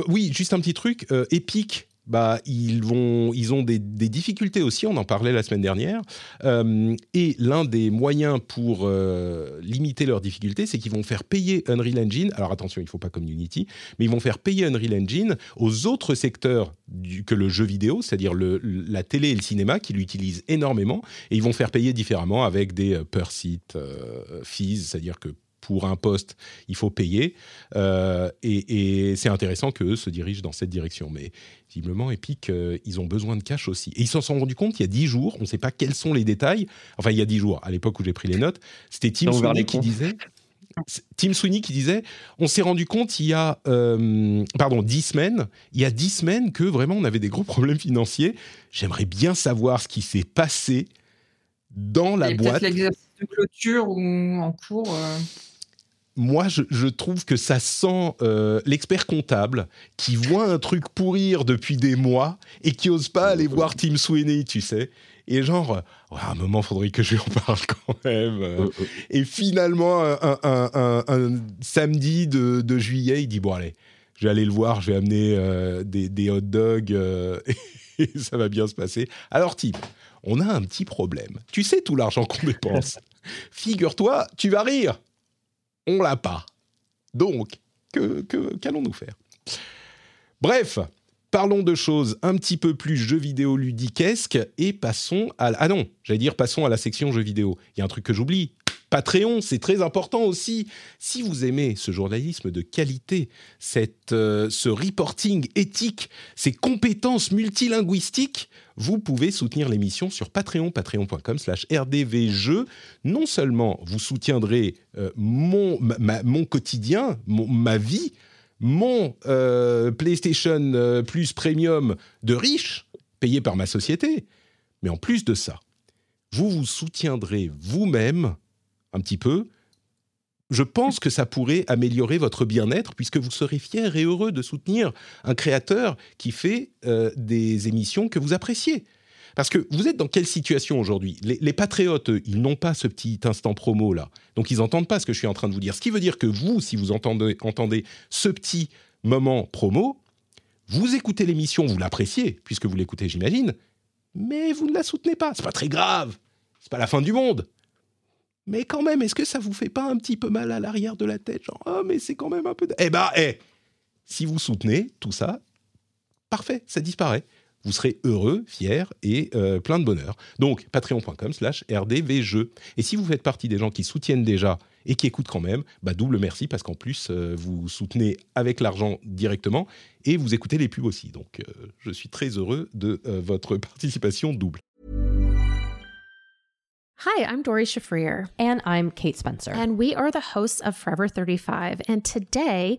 Oui, juste un petit truc. Epic, bah ils ont des difficultés aussi. On en parlait la semaine dernière. Et l'un des moyens pour limiter leurs difficultés, c'est qu'ils vont faire payer Unreal Engine. Alors attention, il ne faut pas comme Unity, mais ils vont faire payer Unreal Engine aux autres secteurs que le jeu vidéo, c'est-à-dire la télé et le cinéma, qui l'utilisent énormément. Et ils vont faire payer différemment avec des per seat fees, c'est-à-dire que pour un poste, il faut payer. Et c'est intéressant qu'eux se dirigent dans cette direction. Mais visiblement, Epic, ils ont besoin de cash aussi. Et ils s'en sont rendus compte il y a 10 jours. On ne sait pas quels sont les détails. Enfin, il y a 10 jours, à l'époque où j'ai pris les notes. C'était Tim Sweeney qui disait, on s'est rendu compte il y a 10 semaines que vraiment on avait des gros problèmes financiers. J'aimerais bien savoir ce qui s'est passé dans la boîte. Peut-être l'exercice de clôture ou en cours Moi, je trouve que ça sent l'expert comptable qui voit un truc pourrir depuis des mois et qui n'ose pas aller voir Tim Sweeney, tu sais. Et genre, ouais, à un moment, il faudrait que je lui en parle quand même. Et finalement, un samedi de juillet, il dit, bon allez, je vais aller le voir, je vais amener des hot dogs et ça va bien se passer. Alors Tim, on a un petit problème. Tu sais tout l'argent qu'on dépense. Figure-toi, tu vas rire. On l'a pas. Donc, qu'allons-nous faire ? Bref, parlons de choses un petit peu plus jeux vidéo ludiquesques et passons à... passons à la section jeux vidéo. Il y a un truc que j'oublie. Patreon, c'est très important aussi. Si vous aimez ce journalisme de qualité, ce reporting éthique, ces compétences multilinguistiques, vous pouvez soutenir l'émission sur Patreon, patreon.com/rdvjeux. Non seulement vous soutiendrez mon quotidien, ma vie, mon PlayStation Plus Premium de riche, payé par ma société, mais en plus de ça, vous soutiendrez vous-même un petit peu. Je pense que ça pourrait améliorer votre bien-être puisque vous serez fiers et heureux de soutenir un créateur qui fait des émissions que vous appréciez. Parce que vous êtes dans quelle situation aujourd'hui ? Les patriotes, eux, ils n'ont pas ce petit instant promo-là. Donc, ils n'entendent pas ce que je suis en train de vous dire. Ce qui veut dire que vous, si vous entendez ce petit moment promo, vous écoutez l'émission, vous l'appréciez, puisque vous l'écoutez, j'imagine, mais vous ne la soutenez pas. C'est pas très grave. C'est pas la fin du monde. Mais quand même, est-ce que ça vous fait pas un petit peu mal à l'arrière de la tête ? Genre, oh, mais c'est quand même un peu... si vous soutenez tout ça, parfait, ça disparaît. Vous serez heureux, fier et plein de bonheur. Donc, patreon.com/rdvjeux. Et si vous faites partie des gens qui soutiennent déjà et qui écoutent quand même, bah double merci, parce qu'en plus, vous soutenez avec l'argent directement et vous écoutez les pubs aussi. Donc, je suis très heureux de votre participation double. Hi, I'm Dori Shafrir. And I'm Kate Spencer. And we are the hosts of Forever 35. And today,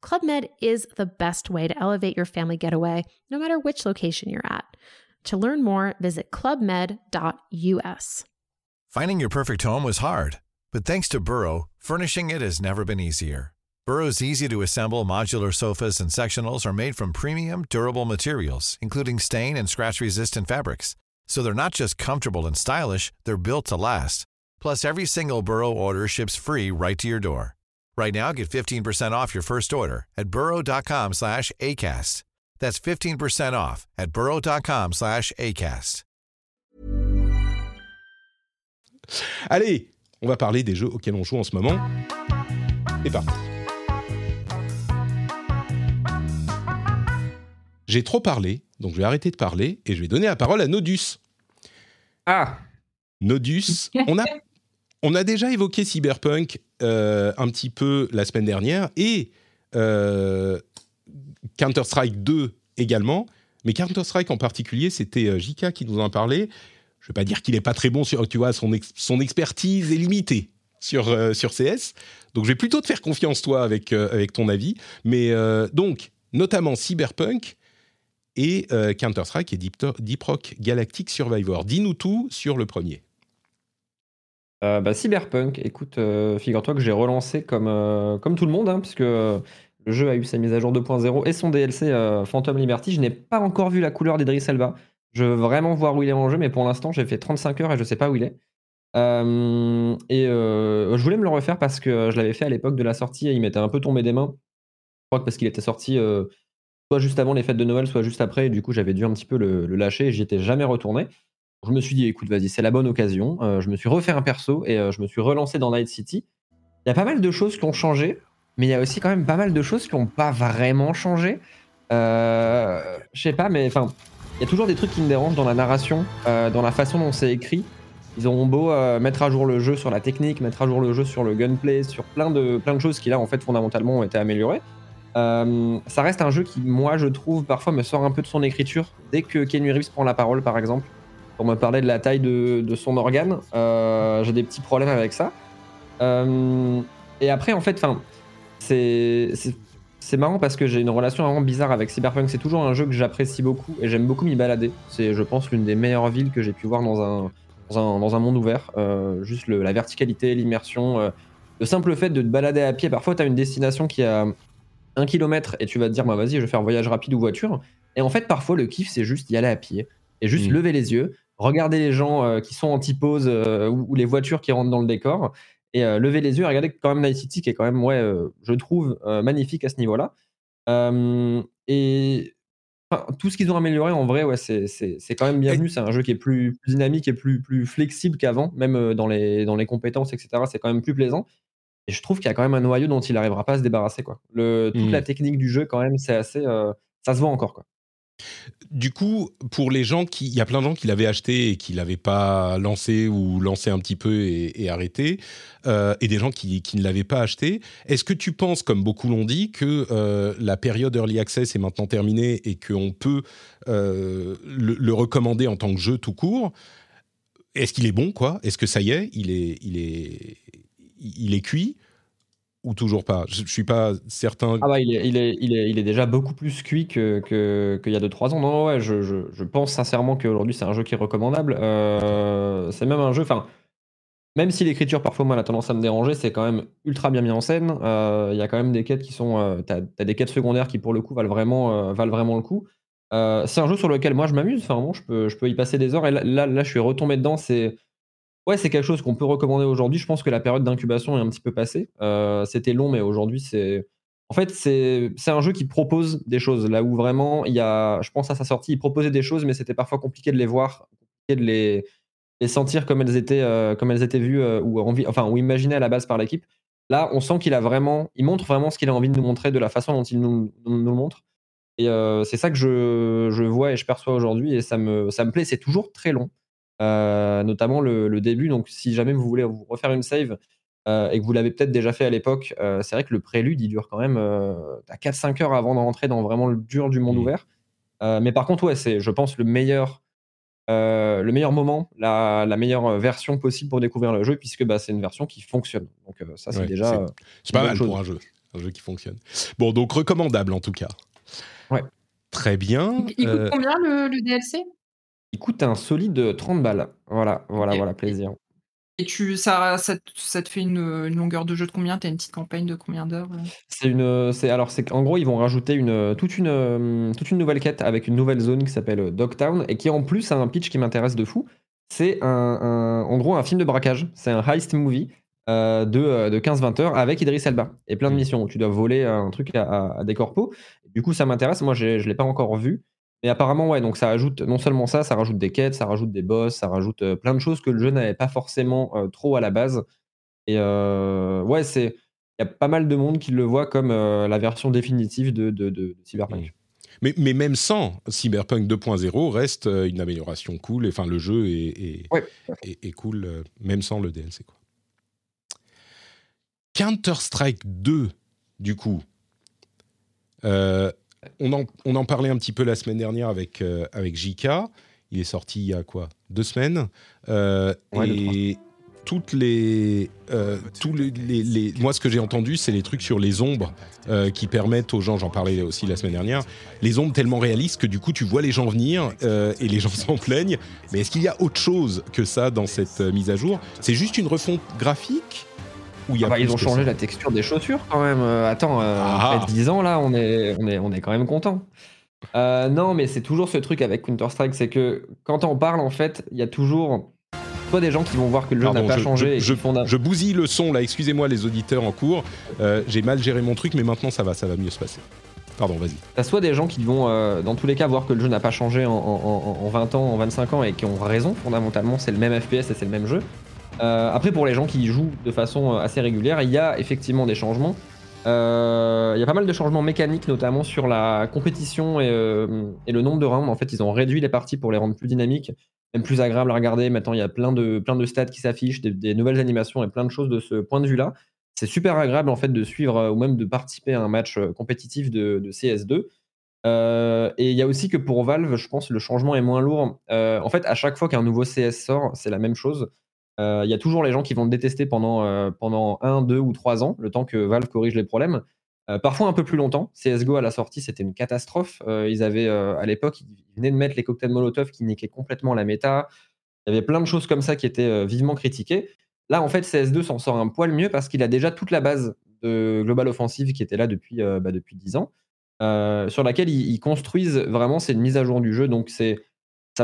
Club Med is the best way to elevate your family getaway, no matter which location you're at. To learn more, visit clubmed.us. Finding your perfect home was hard, but thanks to Burrow, furnishing it has never been easier. Burrow's easy-to-assemble modular sofas and sectionals are made from premium, durable materials, including stain and scratch-resistant fabrics. So they're not just comfortable and stylish, they're built to last. Plus, every single Burrow order ships free right to your door. Right now, get 15% off your first order at burrow.com/ACAST. That's 15% off at burrow.com/ACAST. Allez, on va parler des jeux auxquels on joue en ce moment. C'est parti. J'ai trop parlé, donc je vais arrêter de parler et je vais donner la parole à Nodus. Ah, Nodus, on a déjà évoqué Cyberpunk un petit peu la semaine dernière et Counter-Strike 2 également, mais Counter-Strike en particulier, c'était JK qui nous en a parlé. Je ne vais pas dire qu'il n'est pas très bon, sur, tu vois, son expertise est limitée sur CS. Donc, je vais plutôt te faire confiance, toi, avec ton avis. Mais donc, notamment Cyberpunk et Counter-Strike et Deep Rock Galactic Survivor. Dis-nous tout sur le premier. Cyberpunk, écoute, figure-toi que j'ai relancé comme tout le monde, hein, parce que le jeu a eu sa mise à jour 2.0 et son DLC Phantom Liberty. Je n'ai pas encore vu la couleur d'Idris Elba. Je veux vraiment voir où il est en jeu, mais pour l'instant, j'ai fait 35 heures et je sais pas où il est. Je voulais me le refaire parce que je l'avais fait à l'époque de la sortie et il m'était un peu tombé des mains. Je crois que parce qu'il était sorti soit juste avant les fêtes de Noël, soit juste après. Et du coup, j'avais dû un petit peu le lâcher et j'y étais jamais retourné. Je me suis dit, écoute, vas-y, c'est la bonne occasion. Je me suis refait un perso et je me suis relancé dans Night City. Il y a pas mal de choses qui ont changé, mais il y a aussi quand même pas mal de choses qui n'ont pas vraiment changé. Je sais pas, mais enfin... Il y a toujours des trucs qui me dérangent dans la narration, dans la façon dont c'est écrit. Ils auront beau mettre à jour le jeu sur la technique, mettre à jour le jeu sur le gunplay, sur plein de choses qui là en fait fondamentalement ont été améliorées. Ça reste un jeu qui, moi je trouve, parfois me sort un peu de son écriture. Dès que Keanu Reeves prend la parole par exemple, pour me parler de la taille de son organe, j'ai des petits problèmes avec ça. Et après en fait, c'est marrant parce que j'ai une relation vraiment bizarre avec Cyberpunk. C'est toujours un jeu que j'apprécie beaucoup et j'aime beaucoup m'y balader. C'est, je pense, l'une des meilleures villes que j'ai pu voir dans un monde ouvert. Juste la verticalité, l'immersion. Le simple fait de te balader à pied. Parfois, tu as une destination qui a 1 km et tu vas te dire, bah, vas-y, je vais faire un voyage rapide ou voiture. Et en fait, parfois, le kiff, c'est juste y aller à pied et juste lever les yeux, regarder les gens qui sont en typose ou les voitures qui rentrent dans le décor. Et lever les yeux et regarder quand même Night City qui est quand même, je trouve, magnifique à ce niveau-là. Tout ce qu'ils ont amélioré, en vrai, c'est quand même bienvenu. C'est un jeu qui est plus dynamique et plus flexible qu'avant, même dans les compétences, etc. C'est quand même plus plaisant. Et je trouve qu'il y a quand même un noyau dont il n'arrivera pas à se débarrasser, quoi. Toute la technique du jeu, quand même, c'est assez... ça se voit encore, quoi. Du coup, pour les gens il y a plein de gens qui l'avaient acheté et qui ne l'avaient pas lancé ou lancé un petit peu et arrêté, et des gens qui ne l'avaient pas acheté. Est-ce que tu penses, comme beaucoup l'ont dit, que la période Early Access est maintenant terminée et qu'on peut le recommander en tant que jeu tout court? Est-ce qu'il est bon, quoi? Est-ce que ça y est, il est cuit? Ou toujours pas? Je ne suis pas certain. Ah bah, il est déjà beaucoup plus cuit qu'il y a 2-3 ans. Non, ouais, je pense sincèrement qu'aujourd'hui, c'est un jeu qui est recommandable. C'est même un jeu... Même si l'écriture, parfois, moi, elle a tendance à me déranger, c'est quand même ultra bien mis en scène. Il y a quand même des quêtes qui sont... t'as des quêtes secondaires qui, pour le coup, valent vraiment le coup. C'est un jeu sur lequel, moi, je m'amuse. Bon, je peux y passer des heures. Et là, je suis retombé dedans. C'est quelque chose qu'on peut recommander aujourd'hui. Je pense que la période d'incubation est un petit peu passée. C'était long, mais aujourd'hui, En fait, c'est un jeu qui propose des choses, là où vraiment, il y a, je pense à sa sortie, il proposait des choses, mais c'était parfois compliqué de les voir, compliqué de les sentir comme elles étaient vues ou imaginées à la base par l'équipe. Là, on sent il montre vraiment ce qu'il a envie de nous montrer de la façon dont il nous le montre. Et c'est ça que je vois et je perçois aujourd'hui, et ça me plaît. C'est toujours très long, notamment le début. Donc, si jamais vous voulez vous refaire une save et que vous l'avez peut-être déjà fait à l'époque, c'est vrai que le prélude, il dure quand même 4-5 heures avant de rentrer dans vraiment le dur du monde ouvert. Mais par contre, ouais, c'est, je pense, le meilleur moment, la meilleure version possible pour découvrir le jeu, puisque c'est une version qui fonctionne. Donc ça, c'est déjà... C'est pas mal chose. Pour un jeu qui fonctionne. Bon, donc recommandable en tout cas. Ouais. Très bien. Il coûte combien le DLC ? Il coûte un solide 30 balles. Voilà, plaisir. Et ça te fait une longueur de jeu de combien ? T'as une petite campagne de combien d'heures ? En gros, ils vont rajouter toute une nouvelle quête avec une nouvelle zone qui s'appelle Dogtown et qui en plus a un pitch qui m'intéresse de fou. C'est en gros un film de braquage. C'est un heist movie de 15-20 heures avec Idris Elba et plein de missions où tu dois voler un truc à des corpos. Du coup, ça m'intéresse. Moi, je l'ai pas encore vu. Mais apparemment, ouais, donc ça ajoute, non seulement ça rajoute des quêtes, ça rajoute des boss, ça rajoute plein de choses que le jeu n'avait pas forcément trop à la base. Et ouais, il y a pas mal de monde qui le voit comme la version définitive de Cyberpunk. Mais même sans, Cyberpunk 2.0 reste une amélioration cool. Enfin, le jeu est cool, même sans le DLC, quoi. Counter-Strike 2, du coup... On en parlait un petit peu la semaine dernière avec JK. Il est sorti il y a 2 semaines. Moi, ce que j'ai entendu, c'est les trucs sur les ombres qui permettent aux gens, j'en parlais aussi la semaine dernière, les ombres tellement réalistes que du coup, tu vois les gens venir et les gens s'en plaignent. Mais est-ce qu'il y a autre chose que ça dans cette mise à jour ? C'est juste une refonte graphique ? Ils ont changé la texture des chaussures quand même. Après 10 ans là, on est quand même content. Non, mais c'est toujours ce truc avec Counter-Strike, c'est que quand on parle en fait, il y a toujours soit des gens qui vont voir que le jeu n'a pas changé. Je bousille le son là, excusez-moi les auditeurs en cours. J'ai mal géré mon truc, mais maintenant ça va mieux se passer. Pardon, vas-y. T'as soit des gens qui vont dans tous les cas voir que le jeu n'a pas changé en 20 ans, en 25 ans et qui ont raison. Fondamentalement, c'est le même FPS et c'est le même jeu. Après, pour les gens qui jouent de façon assez régulière, il y a effectivement des changements. Il y a pas mal de changements mécaniques, notamment sur la compétition et le nombre de rounds. En fait, ils ont réduit les parties pour les rendre plus dynamiques, même plus agréables à regarder. Maintenant, il y a plein de stats qui s'affichent, des nouvelles animations et plein de choses de ce point de vue-là. C'est super agréable en fait de suivre ou même de participer à un match compétitif de CS2. Et il y a aussi que pour Valve, je pense, le changement est moins lourd. En fait, à chaque fois qu'un nouveau CS sort, c'est la même chose. Il y a toujours les gens qui vont le détester pendant 1, 2 ou 3 ans, le temps que Valve corrige les problèmes. Parfois un peu plus longtemps. CSGO à la sortie, c'était une catastrophe. Ils avaient, à l'époque, ils venaient de mettre les cocktails Molotov qui niquaient complètement la méta. Il y avait plein de choses comme ça qui étaient vivement critiquées. Là, en fait, CS2 s'en sort un poil mieux parce qu'il a déjà toute la base de Global Offensive qui était là depuis 10 ans, sur laquelle ils construisent vraiment, c'est une mise à jour du jeu. Donc ça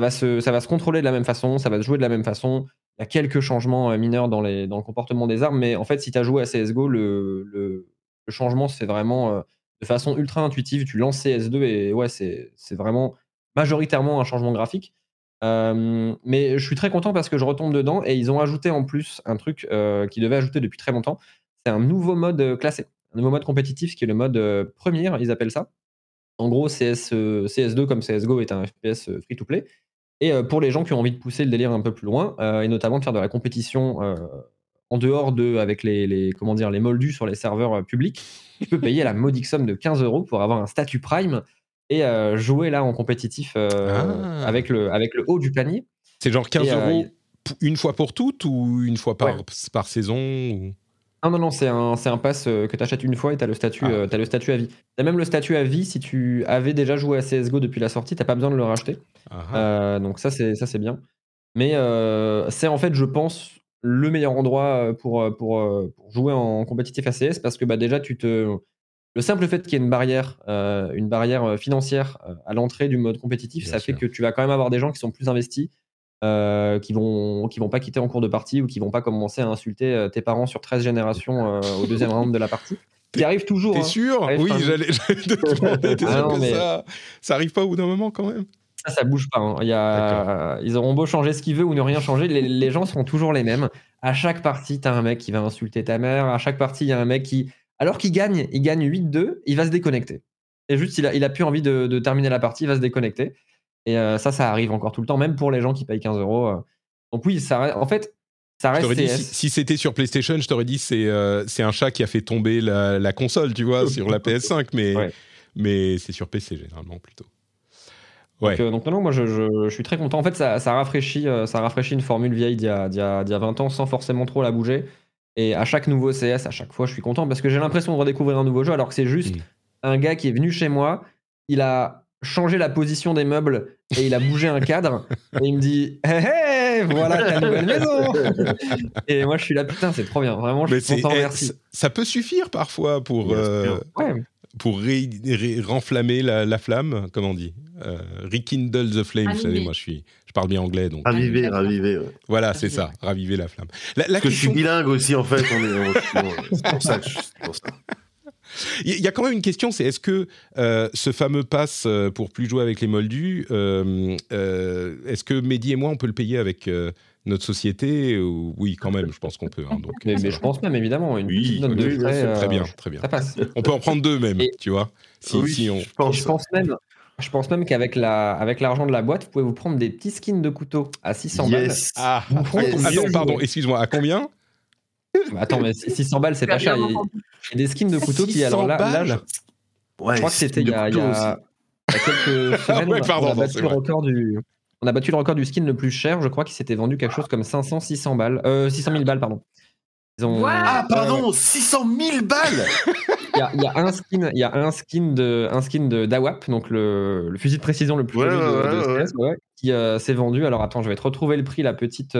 va se contrôler de la même façon, ça va se jouer de la même façon. Il y a quelques changements mineurs dans le comportement des armes, mais en fait, si tu as joué à CSGO, le changement se fait vraiment de façon ultra intuitive. Tu lances CS2 et ouais, c'est vraiment majoritairement un changement graphique. Mais je suis très content parce que je retombe dedans et ils ont ajouté en plus un truc qu'ils devaient ajouter depuis très longtemps. C'est un nouveau mode classé, un nouveau mode compétitif qui est le mode premier, ils appellent ça. En gros, CS2 comme CSGO est un FPS free-to-play. Et pour les gens qui ont envie de pousser le délire un peu plus loin, et notamment de faire de la compétition en dehors avec les moldus sur les serveurs publics, tu peux payer la modique somme de 15 € pour avoir un statut Prime et jouer là en compétitif avec le haut du panier. C'est genre 15 € une fois pour toutes ou une fois par saison ou... Non, c'est un pass que tu achètes une fois et tu as le statut à vie. Tu as même le statut à vie si tu avais déjà joué à CSGO depuis la sortie, tu n'as pas besoin de le racheter. Donc ça, c'est bien. Mais c'est en fait, je pense, le meilleur endroit pour jouer en compétitif à CS parce que déjà, le simple fait qu'il y ait une barrière financière à l'entrée du mode compétitif, bien ça sûr. Fait que tu vas quand même avoir des gens qui sont plus investis. Qui vont pas quitter en cours de partie ou qui vont pas commencer à insulter tes parents sur 13 générations au deuxième round de la partie. Qui arrive toujours. T'es sûr hein. Oui, j'allais te demander, t'es sûr que ça arrive pas au bout d'un moment quand même. Ça bouge pas. Hein. Ils auront beau changer ce qu'ils veulent ou ne rien changer, les gens seront toujours les mêmes. À chaque partie, t'as un mec qui va insulter ta mère. À chaque partie, il y a un mec qui, alors qu'il gagne, il gagne 8-2, il va se déconnecter. Et juste, il a plus envie de terminer la partie, il va se déconnecter. Et ça arrive encore tout le temps, même pour les gens qui payent 15 €. Donc oui, en fait, ça reste CS. Si c'était sur PlayStation, je t'aurais dit c'est un chat qui a fait tomber la console, tu vois, sur la PS5, mais c'est sur PC généralement plutôt. Ouais. Donc non, moi je suis très content. En fait, ça rafraîchit une formule vieille d'il y a 20 ans sans forcément trop la bouger. Et à chaque nouveau CS, à chaque fois, je suis content parce que j'ai l'impression de redécouvrir un nouveau jeu, alors que c'est juste un gars qui est venu chez moi, il a changé la position des meubles et il a bougé un cadre et il me dit hey, voilà ta nouvelle maison. Et moi je suis là, putain, c'est trop bien, vraiment, je suis content, merci. Ça peut suffire parfois pour renflammer la flamme, comme on dit, rekindle the flame. Vous savez, moi je parle bien anglais, donc raviver, ouais. Voilà, c'est ça, raviver la flamme. Parce que je suis bilingue aussi en fait, c'est pour ça que il y a quand même une question, c'est est-ce que ce fameux pass pour plus jouer avec les moldus, est-ce que Mehdi et moi on peut le payer avec notre société ou... Oui, quand même, je pense qu'on peut. Hein, donc, mais je pense même, évidemment. Une petite note de frais, très bien. Ça passe. On peut en prendre deux même, et, tu vois. Je pense même qu'avec l'argent de la boîte, vous pouvez vous prendre des petits skins de couteau à 600 balles. Ah, pardon, excuse-moi, à combien? Bah attends, mais 600 balles, c'est pas cher. Il y a des skins de couteaux qui, alors là je crois que c'était il y a quelques semaines, on a battu le record du skin le plus cher. Je crois qu'il s'était vendu quelque chose comme 600 000 balles, pardon. Ah pardon, 600 000 balles. Il y a un skin de d'AWAP, donc le fusil de précision le plus joli de CS, qui s'est vendu. Alors attends, je vais te retrouver le prix, la petite...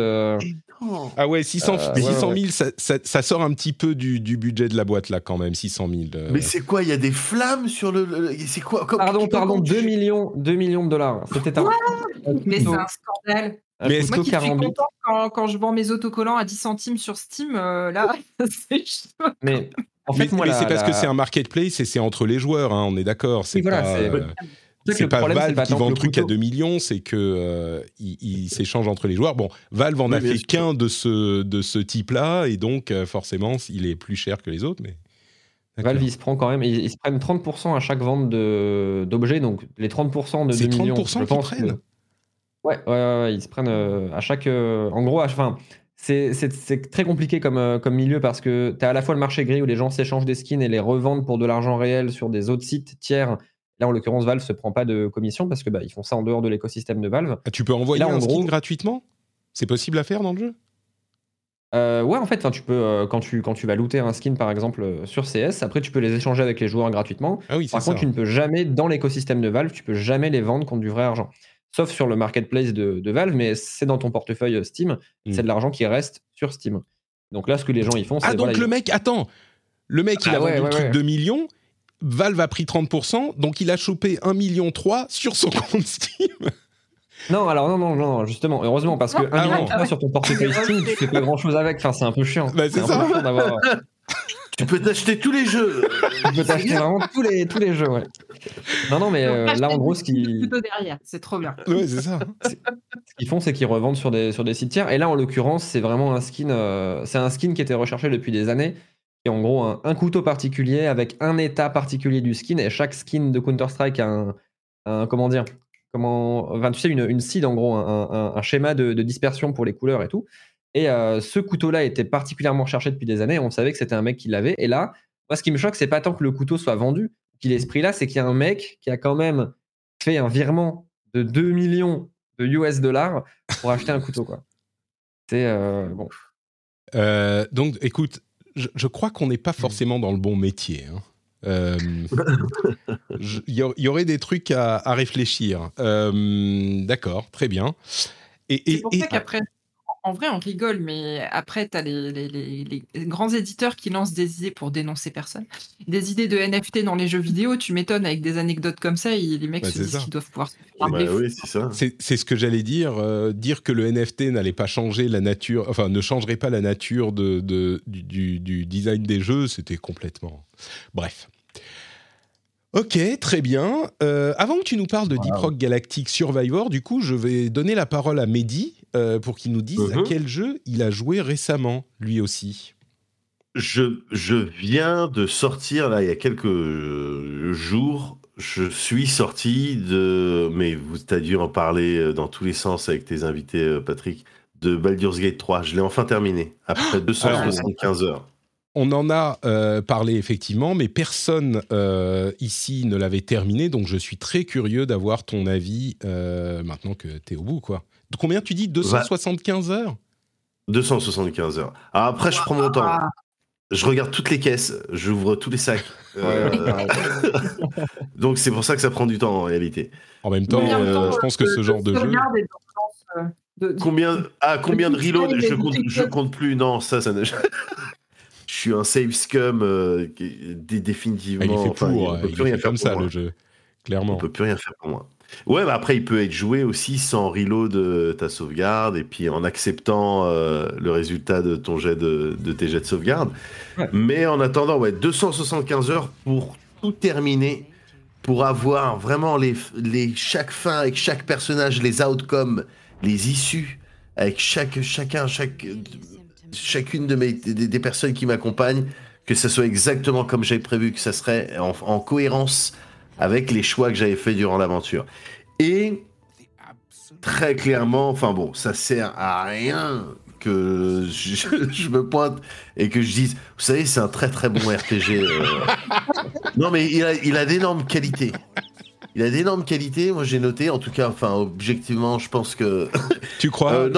Ah ouais, 600 000, ça sort un petit peu du budget de la boîte là quand même, 600 000. Mais c'est quoi, il y a des flammes sur le... C'est quoi, pardon, 2 millions $. C'était un... Mais c'est un scandale. Mais moi qui suis content quand je vends mes autocollants à 10 centimes sur Steam, là, c'est chaud. Mais... En fait, parce que c'est un marketplace et c'est entre les joueurs, hein, on est d'accord. C'est pas Valve qui vend le truc à 2 millions, c'est qu'ils s'échangent entre les joueurs. Bon, Valve en a fait qu'un de ce type-là, et donc forcément, il est plus cher que les autres. Mais... Valve, il se prend quand même, ils se prennent 30% à chaque vente d'objets, donc les 30% de 2 millions. C'est 30% qu'ils prennent ? Ouais, ils se prennent à chaque... en gros, enfin... C'est très compliqué comme milieu, parce que t'as à la fois le marché gris où les gens s'échangent des skins et les revendent pour de l'argent réel sur des autres sites tiers. Là, en l'occurrence, Valve se prend pas de commission parce que ils font ça en dehors de l'écosystème de Valve. Ah, tu peux envoyer un skin gratuitement ? C'est possible à faire dans le jeu ? Ouais, en fait, tu peux quand tu vas looter un skin par exemple sur CS, après tu peux les échanger avec les joueurs gratuitement. Ah oui, par contre, tu ne peux jamais, dans l'écosystème de Valve, tu peux jamais les vendre contre du vrai argent. Sauf sur le marketplace de Valve, mais c'est dans ton portefeuille Steam, c'est de l'argent qui reste sur Steam. Donc là, ce que les gens ils font, c'est... Ah donc le mec il a vendu le truc 2 millions, Valve a pris 30%, donc il a chopé 1,3 million sur son compte Steam. Non, alors non, justement, heureusement, parce que 1,3 million sur ton portefeuille Steam, tu fais pas grand-chose avec, enfin c'est un peu chiant. Bah, c'est ça. Peu d'avoir... Tu peux t'acheter tous les jeux. Tu peux t'acheter vraiment tous les jeux, ouais. Non, mais là, en gros, ce qu'ils... Plutôt derrière, c'est trop bien. Oui, c'est ça. Ce qu'ils font, c'est qu'ils revendent sur des sites tiers. Et là, en l'occurrence, c'est vraiment un skin... c'est un skin qui était recherché depuis des années. Et en gros, un couteau particulier avec un état particulier du skin. Et chaque skin de Counter-Strike a une seed, en gros, un schéma de dispersion pour les couleurs et tout. Et ce couteau-là était particulièrement recherché depuis des années. On savait que c'était un mec qui l'avait. Et là, moi, ce qui me choque, c'est pas tant que le couteau soit vendu, qu'il ait ce prix-là, c'est qu'il y a un mec qui a quand même fait un virement de 2 millions de $US pour acheter un couteau, quoi. C'est bon. Donc, écoute, je crois qu'on n'est pas forcément dans le bon métier, hein. Y aurait des trucs à réfléchir. D'accord, très bien. Et, c'est pour ça qu'après... En vrai, on rigole, mais après, tu as les grands éditeurs qui lancent des idées pour dénoncer personne. Des idées de NFT dans les jeux vidéo, tu m'étonnes, avec des anecdotes comme ça, et les mecs se disent qu'ils doivent pouvoir se faire oui, c'est ça. C'est ce que j'allais dire. Dire que le NFT n'allait pas changer la nature, enfin, ne changerait pas la nature du design des jeux, c'était complètement... Bref. Ok, très bien. Avant que tu nous parles de Deep Rock Galactic Survivor, du coup, je vais donner la parole à Mehdi pour qu'il nous dise à quel jeu il a joué récemment, lui aussi. Je viens de sortir, là, il y a quelques jours, je suis sorti de... Mais tu as dû en parler dans tous les sens avec tes invités, Patrick, de Baldur's Gate 3. Je l'ai enfin terminé, après 275 heures. On en a parlé effectivement, mais personne ici ne l'avait terminé, donc je suis très curieux d'avoir ton avis maintenant que t'es au bout, quoi. Combien tu dis 275 heures ? 275 heures. Alors après, je prends mon temps. Je regarde toutes les caisses, j'ouvre tous les sacs. Donc c'est pour ça que ça prend du temps en réalité. En même temps, je pense que ce genre de jeu... Combien de reloads ? Je compte plus. Non, ça ne... Je suis un save scum définitivement. Il fait pour, il peut plus rien faire comme ça, le jeu. Clairement. On peut plus rien faire pour moi. Ouais, bah après il peut être joué aussi sans reload ta sauvegarde et puis en acceptant le résultat de ton jet de tes jets de sauvegarde. Ouais. Mais en attendant, 275 heures pour tout terminer, pour avoir vraiment les chaque fin avec chaque personnage, les outcomes, les issues avec chacune des personnes qui m'accompagnent, que ça soit exactement comme j'avais prévu, que ça serait en cohérence avec les choix que j'avais fait durant l'aventure. Et très clairement, ça sert à rien que je me pointe et que je dise, vous savez, c'est un très très bon RPG. Non mais il a d'énormes qualités. Moi j'ai noté, en tout cas, objectivement, je pense que... Tu crois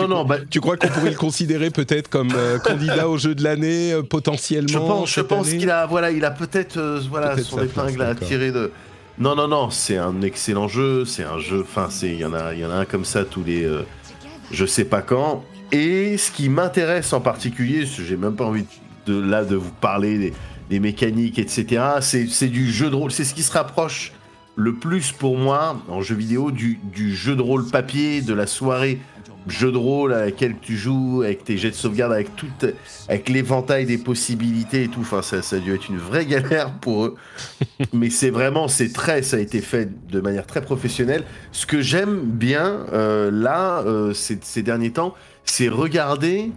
tu crois qu'on pourrait le considérer peut-être comme candidat au jeu de l'année, potentiellement? Je pense qu'il a peut-être son épingle à tirer de... Non, c'est un excellent jeu, c'est un jeu... Enfin, il y en a un comme ça tous les... je sais pas quand. Et ce qui m'intéresse en particulier, j'ai même pas envie de vous parler des mécaniques, etc. C'est du jeu de rôle, c'est ce qui se rapproche... le plus pour moi, en jeu vidéo, du jeu de rôle papier, de la soirée jeu de rôle à laquelle tu joues, avec tes jets de sauvegarde, avec l'éventail des possibilités et tout. Enfin, ça a dû être une vraie galère pour eux. Mais ça a été fait de manière très professionnelle. Ce que j'aime bien, ces derniers temps, c'est regarder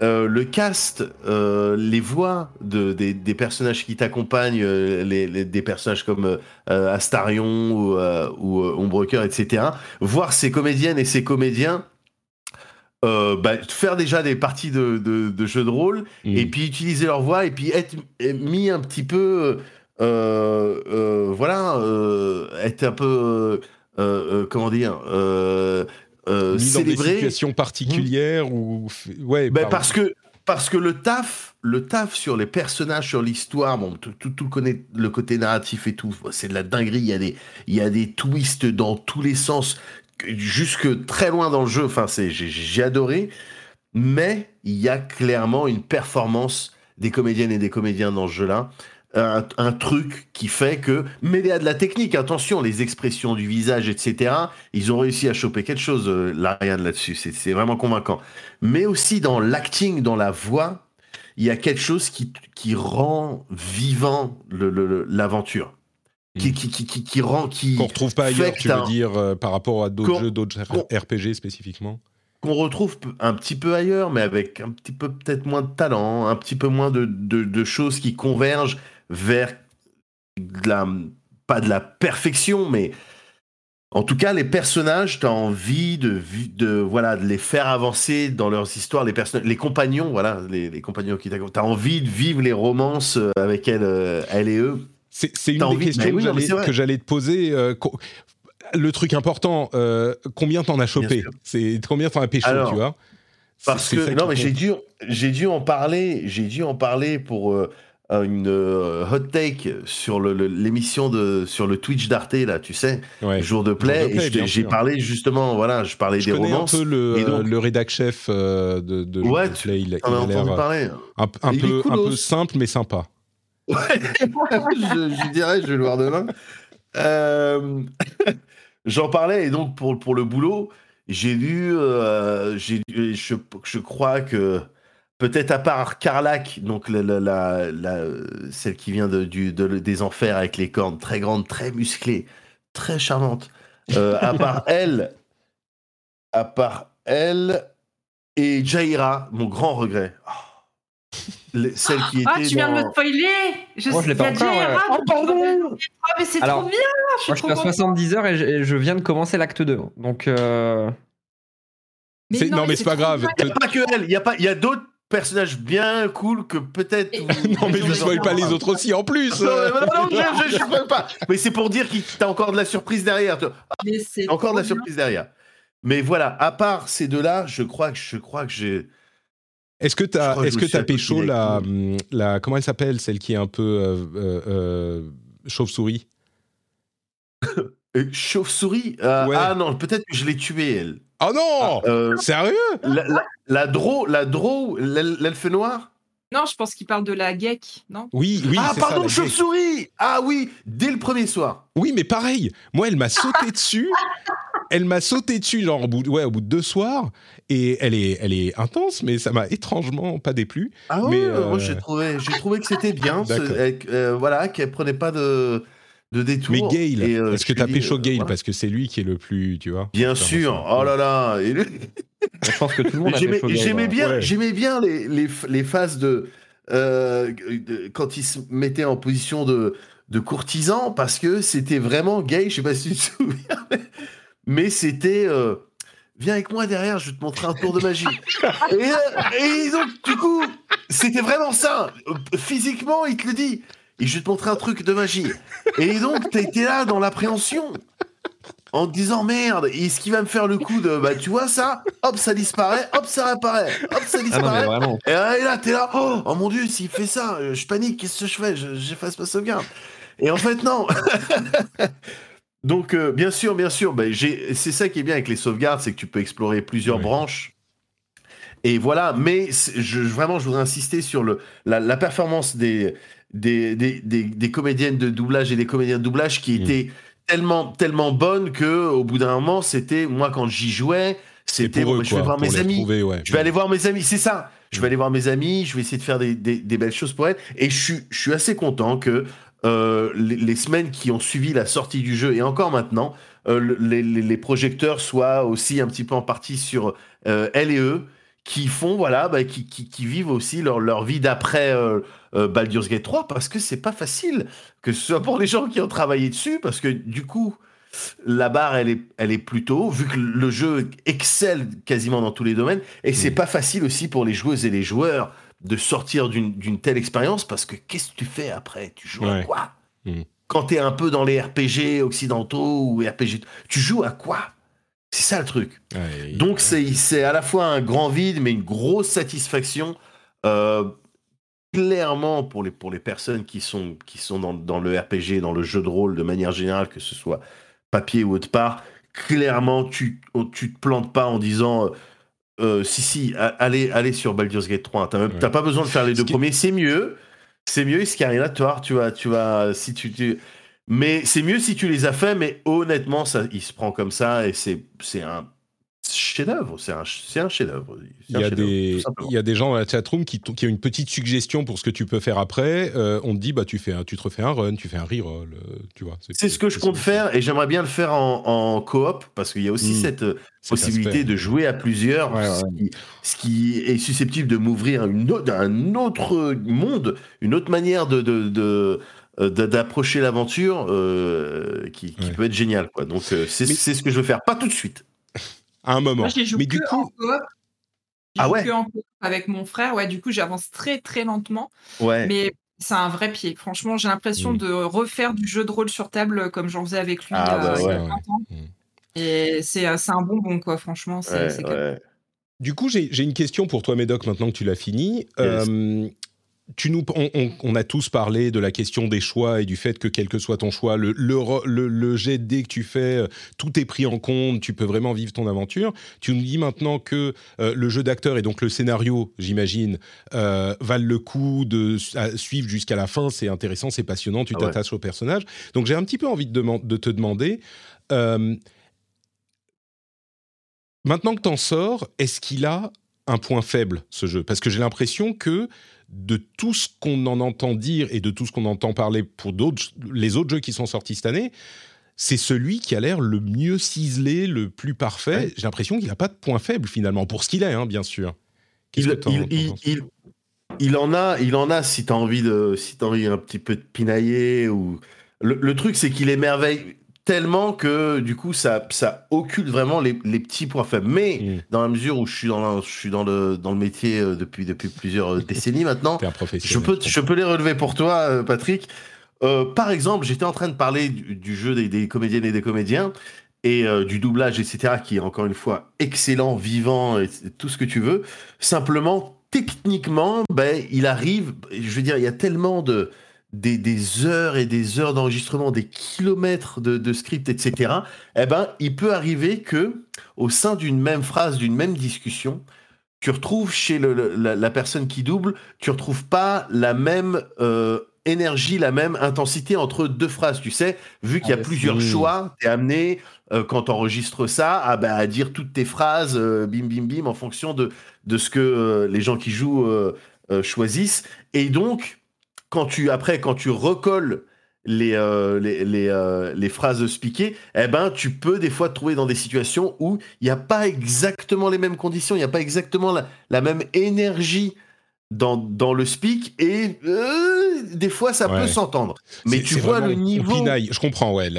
le cast, les voix des personnages qui t'accompagnent, des personnages comme Astarion ou Homebreaker, etc. Voir ces comédiennes et ces comédiens faire déjà des parties de jeux de rôle et puis utiliser leur voix et puis être mis un petit peu... être un peu... mis célébrer. Dans des situations particulières ou... Ouais, parce que le taf sur les personnages, sur l'histoire, tout connaît le côté narratif et tout, c'est de la dinguerie, il y a des twists dans tous les sens, jusque très loin dans le jeu, j'ai adoré, mais il y a clairement une performance des comédiennes et des comédiens dans ce jeu-là, un truc qui fait que, mêlé à de la technique, attention, les expressions du visage, etc., ils ont réussi à choper quelque chose, l'Ariane, là-dessus, c'est vraiment convaincant. Mais aussi dans l'acting, dans la voix, il y a quelque chose qui rend vivant l'aventure. Qui rend... Qu'on ne retrouve pas ailleurs, tu veux dire, par rapport à d'autres RPG spécifiquement ? Qu'on retrouve un petit peu ailleurs, mais avec un petit peu peut-être moins de talent, un petit peu moins de choses qui convergent vers pas de la perfection, mais en tout cas les personnages, t'as envie de les faire avancer dans leurs histoires, les compagnons, les compagnons qui t'as envie de vivre les romances avec elle et eux. C'est une des questions que j'allais te poser. Le truc important, combien t'en as chopé ? C'est combien t'en as pêché, tu vois ? Parce que j'ai dû en parler pour une hot take sur l'émission sur le Twitch d'Arte, là, tu sais, jour de play, et j'ai parlé justement, voilà, je parlais des romances. Je connais un peu le rédac chef de ouais, de play, il a l'air parler. Un peu simple mais sympa. Ouais, je dirais, je vais le voir demain. J'en parlais, et donc pour le boulot, j'ai lu, je crois que peut-être à part Carlac, donc celle qui vient des enfers avec les cornes très grandes, très musclées, très charmantes, à part elle et Jaira, mon grand regret. Oh. Celle qui était. Ah, tu viens de me spoiler. Moi, je l'ai pas encore. Oh, pardon. Ah, mais c'est trop bien. Moi, je suis à 70 heures et je viens de commencer l'acte 2. Donc. Mais c'est pas grave. Il n'y a pas que elle. Il y a d'autres personnage bien cool que peut-être. Non, mais ne spoil pas les autres aussi en plus. Non, je ne spoil pas. Mais c'est pour dire que t'as encore de la surprise derrière. Mais c'est encore de la surprise derrière. Mais voilà, à part ces deux-là, je crois que j'ai. Est-ce que t'as pécho la comment elle s'appelle, celle qui est un peu chauve-souris. Chauve-souris ouais. Ah non, peut-être que je l'ai tuée, elle. Oh non sérieux, la Drow, l'elfe noire. Non, je pense qu'il parle de la geek, non? Oui, ah, c'est pardon, ça, chauve-souris. Ah oui, dès le premier soir. Oui, mais pareil, moi, elle m'a sauté dessus. Elle m'a sauté dessus, genre, au bout de 2 soirs. Et elle est intense, mais ça m'a étrangement pas déplu. Ah oui, moi, j'ai trouvé que c'était bien. Voilà, qu'elle prenait pas de détour. Mais Gail, est-ce que t'as pécho Gail, voilà. Parce que c'est lui qui est le plus, tu vois. Bien sûr, oh là là. Et lui... Je pense que tout le monde a pécho Gail. J'aimais bien les phases de quand il se mettait en position de courtisan, parce que c'était vraiment Gail, je sais pas si tu te souviens, mais c'était... viens avec moi derrière, je vais te montrer un tour de magie. Et donc, du coup, c'était vraiment ça. Physiquement, il te le dit. Et je vais te montrer un truc de magie. Et donc, t'as été là dans l'appréhension, en te disant merde, est-ce qu'il va me faire le coup de tu vois ça, hop, ça disparaît, hop, ça réapparaît, hop, ça disparaît. Ah non, et là, t'es là, oh mon dieu, s'il fait ça, je panique, qu'est-ce que je fais, j'efface ma sauvegarde. Et en fait, non. Donc, bien sûr, c'est ça qui est bien avec les sauvegardes, c'est que tu peux explorer plusieurs branches. Et voilà, mais vraiment, je voudrais insister sur la performance des comédiennes de doublage et des comédiens de doublage qui étaient tellement bonnes qu'au bout d'un moment, c'était, moi quand j'y jouais, c'était je vais voir mes amis, je vais aller voir mes amis, c'est ça, je vais aller voir mes amis, je vais essayer de faire des belles choses pour elles, et je suis assez content que les semaines qui ont suivi la sortie du jeu, et encore maintenant, les projecteurs soient aussi un petit peu en partie sur elle et eux, qui font, voilà, qui vivent aussi leur vie d'après Baldur's Gate 3, parce que c'est pas facile, que ce soit pour les gens qui ont travaillé dessus, parce que du coup, la barre, elle est plutôt, vu que le jeu excelle quasiment dans tous les domaines, et c'est pas facile aussi pour les joueuses et les joueurs de sortir d'une telle expérience, parce que qu'est-ce que tu fais après? Tu joues à quoi? Quand t'es un peu dans les RPG occidentaux ou RPG, tu joues à quoi? C'est ça le truc. Ouais, donc c'est à la fois un grand vide, mais une grosse satisfaction, clairement pour les personnes qui sont dans le RPG, dans le jeu de rôle de manière générale, que ce soit papier ou autre part. Clairement, tu te plantes pas en disant si allez sur Baldur's Gate 3. T'as pas besoin de faire les deux premiers. C'est mieux. Escarina, tu vas si tu mais c'est mieux si tu les as faits, mais honnêtement, ça, il se prend comme ça, et c'est un chef-d'œuvre. C'est un chef-d'œuvre. Il y a des gens dans la chatroom qui ont une petite suggestion pour ce que tu peux faire après. On te dit, tu te refais un run, tu fais un reroll. Tu vois, c'est ce que je compte faire, et j'aimerais bien le faire en coop, parce qu'il y a aussi cette possibilité de jouer à plusieurs, ce qui est susceptible de m'ouvrir un autre monde, une autre manière de d'approcher l'aventure qui peut être génial, quoi. Donc c'est ce que je veux faire, pas tout de suite, à un moment. Moi, je joue que en coop avec mon frère, du coup j'avance très très lentement, mais c'est un vrai pied, franchement. J'ai l'impression de refaire du jeu de rôle sur table comme j'en faisais avec lui il y a 20 ans. Et c'est un bonbon, quoi, franchement, c'est cool. Du coup j'ai une question pour toi, Médoc, maintenant que tu l'as fini. On a tous parlé de la question des choix et du fait que quel que soit ton choix, le jet de dés que tu fais, tout est pris en compte, tu peux vraiment vivre ton aventure. Tu nous dis maintenant que le jeu d'acteur et donc le scénario, j'imagine, valent le coup de suivre jusqu'à la fin. C'est intéressant, c'est passionnant, tu t'attaches au personnage. Donc j'ai un petit peu envie de te demander... maintenant que t'en sors, est-ce qu'il a un point faible, ce jeu ? Parce que j'ai l'impression que de tout ce qu'on en entend dire et de tout ce qu'on entend parler pour les autres jeux qui sont sortis cette année, c'est celui qui a l'air le mieux ciselé, le plus parfait. Ouais. J'ai l'impression qu'il n'a pas de point faible, finalement, pour ce qu'il est, hein, bien sûr. Il en a si t'as envie un petit peu de pinailler. Ou... Le truc, c'est qu'il émerveille... tellement que, du coup, ça occulte vraiment les petits points faibles. Mais dans la mesure où je suis dans le métier depuis plusieurs décennies maintenant, je peux les relever pour toi, Patrick. Par exemple, j'étais en train de parler du jeu des comédiennes et des comédiens et du doublage, etc., qui est encore une fois excellent, vivant, et tout ce que tu veux. Simplement, techniquement, il arrive... Je veux dire, il y a tellement de... Des heures et des heures d'enregistrement, des kilomètres de script, etc., il peut arriver qu'au sein d'une même phrase, d'une même discussion, tu retrouves chez la personne qui double, tu ne retrouves pas la même énergie, la même intensité entre deux phrases. Tu sais, vu qu'il y a plusieurs choix, tu es amené, quand tu enregistres ça, à dire toutes tes phrases, bim, bim, bim, en fonction de ce que les gens qui jouent choisissent. Et donc... Quand tu recolles les phrases speakées, tu peux des fois te trouver dans des situations où il n'y a pas exactement les mêmes conditions, il n'y a pas exactement la même énergie dans le speak, et des fois ça peut s'entendre. Mais tu vois le niveau. Pinaille, je comprends, ouais.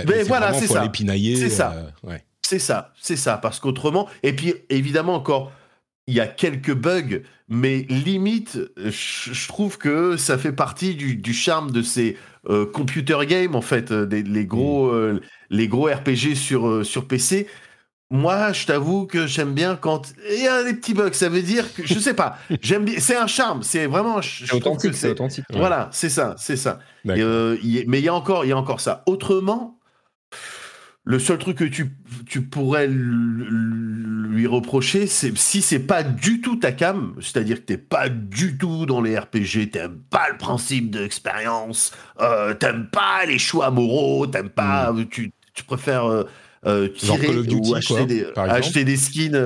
C'est ça. C'est ça. C'est ça. Parce qu'autrement, et puis évidemment encore. Il y a quelques bugs, mais limite, je trouve que ça fait partie du charme de ces computer games, en fait, les gros RPG sur PC. Moi, je t'avoue que j'aime bien quand il y a des petits bugs. Ça veut dire que, je sais pas, j'aime bien. C'est un charme, c'est vraiment. C'est authentique, c'est authentique. Ouais. Voilà, c'est ça. Mais il y a encore ça. Autrement. Le seul truc que tu pourrais lui reprocher, c'est si c'est pas du tout ta came, c'est-à-dire que t'es pas du tout dans les RPG, t'aimes pas le principe d'expérience, t'aimes pas les choix moraux, t'aimes pas, tu préfères tirer ou acheter des skins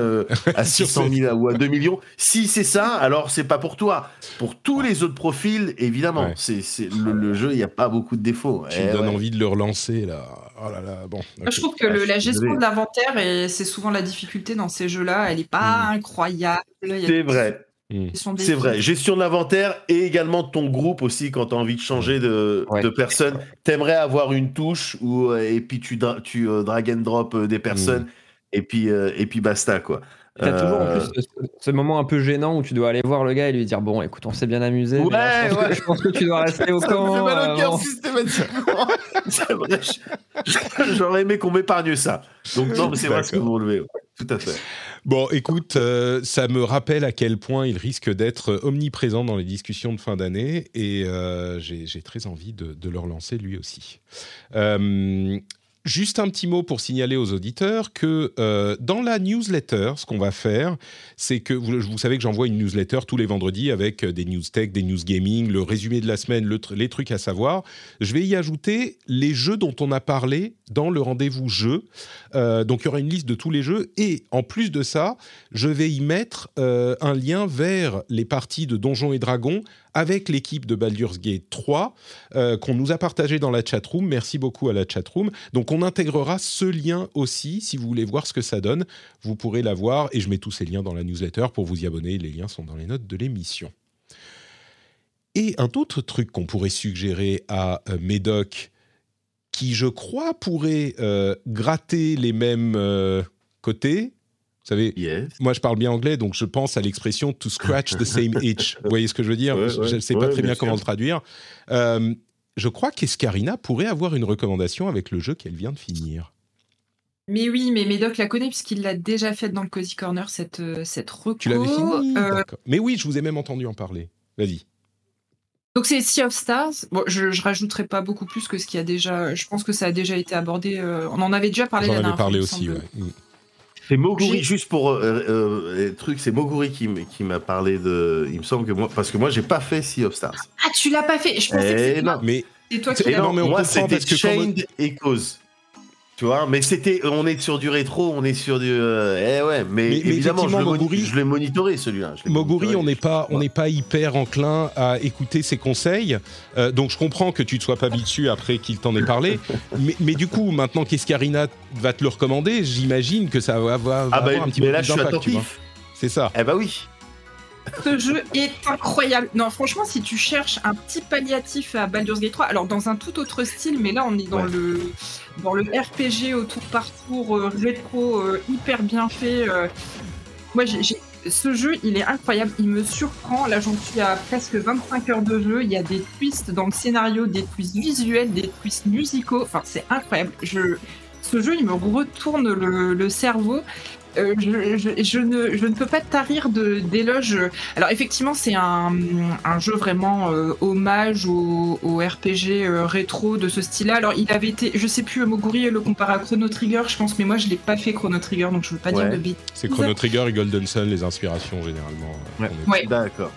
à 600 000 ou à 2 millions. Si c'est ça, alors c'est pas pour toi. Pour tous les autres profils, évidemment, c'est le jeu, il n'y a pas beaucoup de défauts. Tu me donnes envie de le relancer, là. Oh là là, bon. Okay. Je trouve que la gestion de l'inventaire, et c'est souvent la difficulté dans ces jeux-là, elle n'est pas incroyable. C'est vrai. Gestion de l'inventaire et également ton groupe aussi, quand tu as envie de changer de personne. Tu aimerais avoir une touche où, et puis tu drag and drop des personnes et puis basta, quoi. Tu as toujours en plus ce moment un peu gênant où tu dois aller voir le gars et lui dire bon, écoute, on s'est bien amusé. Ouais, là, je pense que tu dois rester au camp. Ça me fait mal au cœur systématiquement. C'est vrai, j'aurais aimé qu'on m'épargne ça. Donc non, mais c'est vrai ce que vous relevez. Tout à fait. Bon, écoute, ça me rappelle à quel point il risque d'être omniprésent dans les discussions de fin d'année, et j'ai très envie de le relancer lui aussi. Juste un petit mot pour signaler aux auditeurs que dans la newsletter, ce qu'on va faire, c'est que vous savez que j'envoie une newsletter tous les vendredis avec des news tech, des news gaming, le résumé de la semaine, les trucs à savoir. Je vais y ajouter les jeux dont on a parlé dans le rendez-vous jeu. Donc, il y aura une liste de tous les jeux. Et en plus de ça, je vais y mettre un lien vers les parties de Donjons et Dragons avec l'équipe de Baldur's Gate 3 qu'on nous a partagé dans la chatroom. Merci beaucoup à la chatroom. Donc, on intégrera ce lien aussi. Si vous voulez voir ce que ça donne, vous pourrez l'avoir. Et je mets tous ces liens dans la newsletter pour vous y abonner. Les liens sont dans les notes de l'émission. Et un autre truc qu'on pourrait suggérer à Médoc, qui, je crois, pourrait gratter les mêmes côtés. Vous savez, moi, je parle bien anglais, donc je pense à l'expression « to scratch the same itch ». Vous voyez ce que je veux dire ? Je ne sais pas très bien comment le traduire. Je crois qu'Escarina pourrait avoir une recommandation avec le jeu qu'elle vient de finir. Mais oui, mais Médoc la connaît, puisqu'il l'a déjà faite dans le Cozy Corner, cette reco. Tu l'avais fini ? D'accord. Mais oui, je vous ai même entendu en parler. Vas-y. Donc c'est Sea of Stars. Bon, je rajouterai pas beaucoup plus que ce qu'il y a déjà. Je pense que ça a déjà été abordé. On en avait déjà parlé. On en avait parlé aussi. Ouais. C'est Moguri, juste pour les trucs, c'est Moguri qui m'a parlé de. Il me semble que moi, parce que moi j'ai pas fait Sea of Stars. Ah, tu l'as pas fait. Je pensais que non. Mais c'est toi qui l'as. Non, mais moi c'était Chained Echoes. Tu vois, mais c'était, on est sur du rétro, on est sur du, mais évidemment, je l'ai monitoré celui-là. Moguri, on n'est pas hyper enclin à écouter ses conseils, donc je comprends que tu ne sois pas habitué après qu'il t'en ait parlé, mais du coup, maintenant qu'Escarina va te le recommander, j'imagine que ça va avoir un petit peu d'impact. Mais là, je suis attentif. C'est ça. Eh ben oui. Ce jeu est incroyable. Non, franchement, si tu cherches un petit palliatif à Baldur's Gate 3, alors dans un tout autre style, mais là on est dans le RPG au tour par tour rétro, hyper bien fait. Moi, ce jeu, il est incroyable, il me surprend. Là, j'en suis à presque 25 heures de jeu. Il y a des twists dans le scénario, des twists visuels, des twists musicaux. Enfin, c'est incroyable. Ce jeu, il me retourne le cerveau. Je ne peux pas tarir d'éloges. Alors effectivement, c'est un jeu vraiment hommage au RPG rétro de ce style-là. Alors il avait été, je sais plus, Moguri le compare à Chrono Trigger, je pense, mais moi je l'ai pas fait Chrono Trigger, donc je veux pas dire de bêtises. C'est Chrono Trigger et Golden Sun les inspirations généralement. Ouais. D'accord.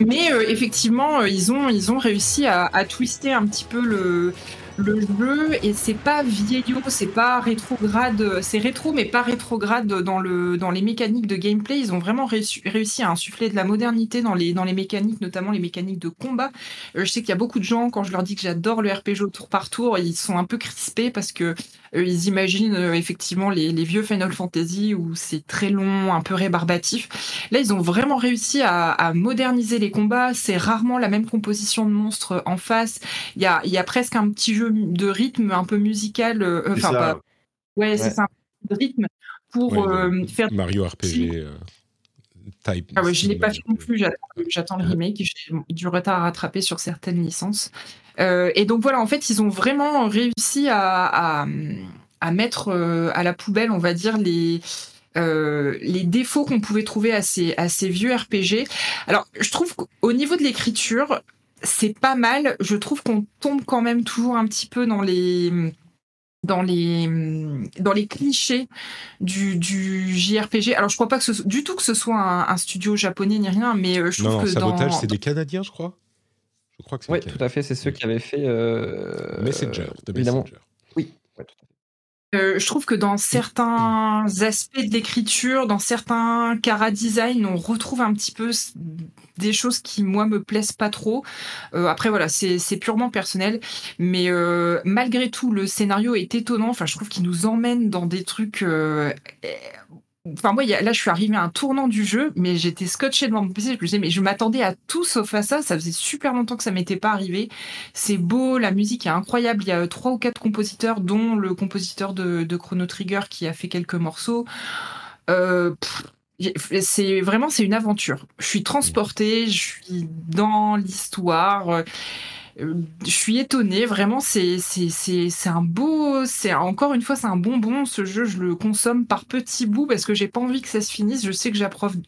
Mais effectivement, ils ont réussi à twister un petit peu le jeu, et c'est pas vieillot, c'est pas rétrograde, c'est rétro mais pas rétrograde dans les mécaniques de gameplay. Ils ont vraiment réussi à insuffler de la modernité dans les mécaniques, notamment les mécaniques de combat. Je sais qu'il y a beaucoup de gens, quand je leur dis que j'adore le RPG au tour par tour, ils sont un peu crispés parce que ils imaginent effectivement les vieux Final Fantasy où c'est très long, un peu rébarbatif. Là, ils ont vraiment réussi à moderniser les combats. C'est rarement la même composition de monstres en face. Il y a presque un petit jeu de rythme un peu musical, c'est ça, de rythme pour faire Mario RPG type. Ah ouais, je l'ai pas fait non plus, j'attends le remake, j'ai du retard à rattraper sur certaines licences. Et donc voilà, en fait, ils ont vraiment réussi à mettre à la poubelle, on va dire, les défauts qu'on pouvait trouver à ces vieux RPG. Alors, je trouve qu'au niveau de l'écriture, c'est pas mal. Je trouve qu'on tombe quand même toujours un petit peu dans les clichés du JRPG. Alors, je crois pas que ce soit un studio japonais ni rien, mais je trouve que Sabotage, c'est des Canadiens, je crois. Je crois que c'est tout à fait. C'est ceux qui avaient fait Messenger, évidemment. Messenger. Oui, ouais, tout à fait. Je trouve que dans certains aspects de l'écriture, dans certains chara-design, on retrouve un petit peu des choses qui, moi, me plaisent pas trop. Après, voilà, c'est purement personnel. Mais malgré tout, le scénario est étonnant. Enfin, je trouve qu'il nous emmène dans des trucs... Enfin, moi, là, je suis arrivée à un tournant du jeu, mais j'étais scotchée devant mon PC. Je me disais, mais je m'attendais à tout sauf à ça. Ça faisait super longtemps que ça m'était pas arrivé. C'est beau, la musique est incroyable. Il y a 3 ou 4 compositeurs, dont le compositeur de Chrono Trigger qui a fait quelques morceaux. C'est une aventure. Je suis transportée, je suis dans l'histoire. Je suis étonnée, vraiment, c'est un beau... Encore une fois, c'est un bonbon, ce jeu. Je le consomme par petits bouts parce que j'ai pas envie que ça se finisse. Je sais que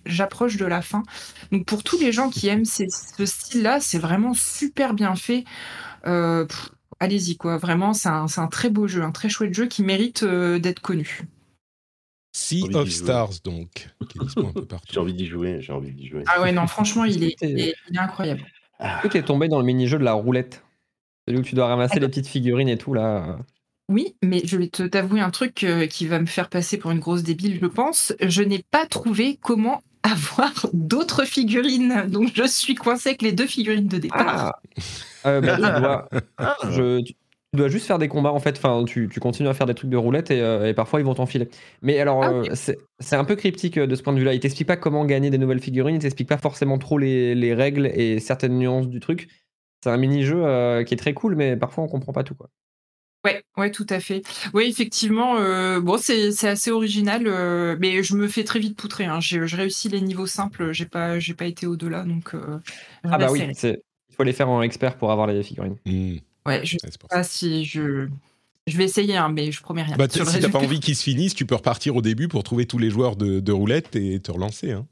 j'approche de la fin. Donc, pour tous les gens qui aiment ce style-là, c'est vraiment super bien fait. Allez-y, quoi. Vraiment, c'est un très beau jeu, un très chouette jeu qui mérite d'être connu. Sea of Stars, donc. Qui est dispo un peu partout. J'ai envie d'y jouer. Ah ouais, non, franchement, il est incroyable. Est-ce que t'es tombé dans le mini-jeu de la roulette, celui où tu dois ramasser les petites figurines et tout là? Oui, mais je vais t'avouer un truc qui va me faire passer pour une grosse débile, je pense. Je n'ai pas trouvé comment avoir d'autres figurines, donc je suis coincée avec les 2 figurines de départ. Tu dois juste faire des combats en fait, enfin, tu continues à faire des trucs de roulette et parfois ils vont t'enfiler. Mais alors, c'est un peu cryptique de ce point de vue-là. Ils t'expliquent pas comment gagner des nouvelles figurines, ils t'expliquent pas forcément trop les règles et certaines nuances du truc. C'est un mini-jeu qui est très cool, mais parfois on comprend pas tout, quoi. Ouais, tout à fait. Oui, effectivement, c'est assez original, mais je me fais très vite poutrer, hein. Je réussis les niveaux simples, j'ai pas été au-delà, donc... il faut les faire en expert pour avoir les figurines. Mmh. Ouais, je sais pas si je vais essayer, hein, mais je promets rien. Bah, si t'as pas envie qu'ils se finissent, tu peux repartir au début pour trouver tous les joueurs de roulette et te relancer. Hein.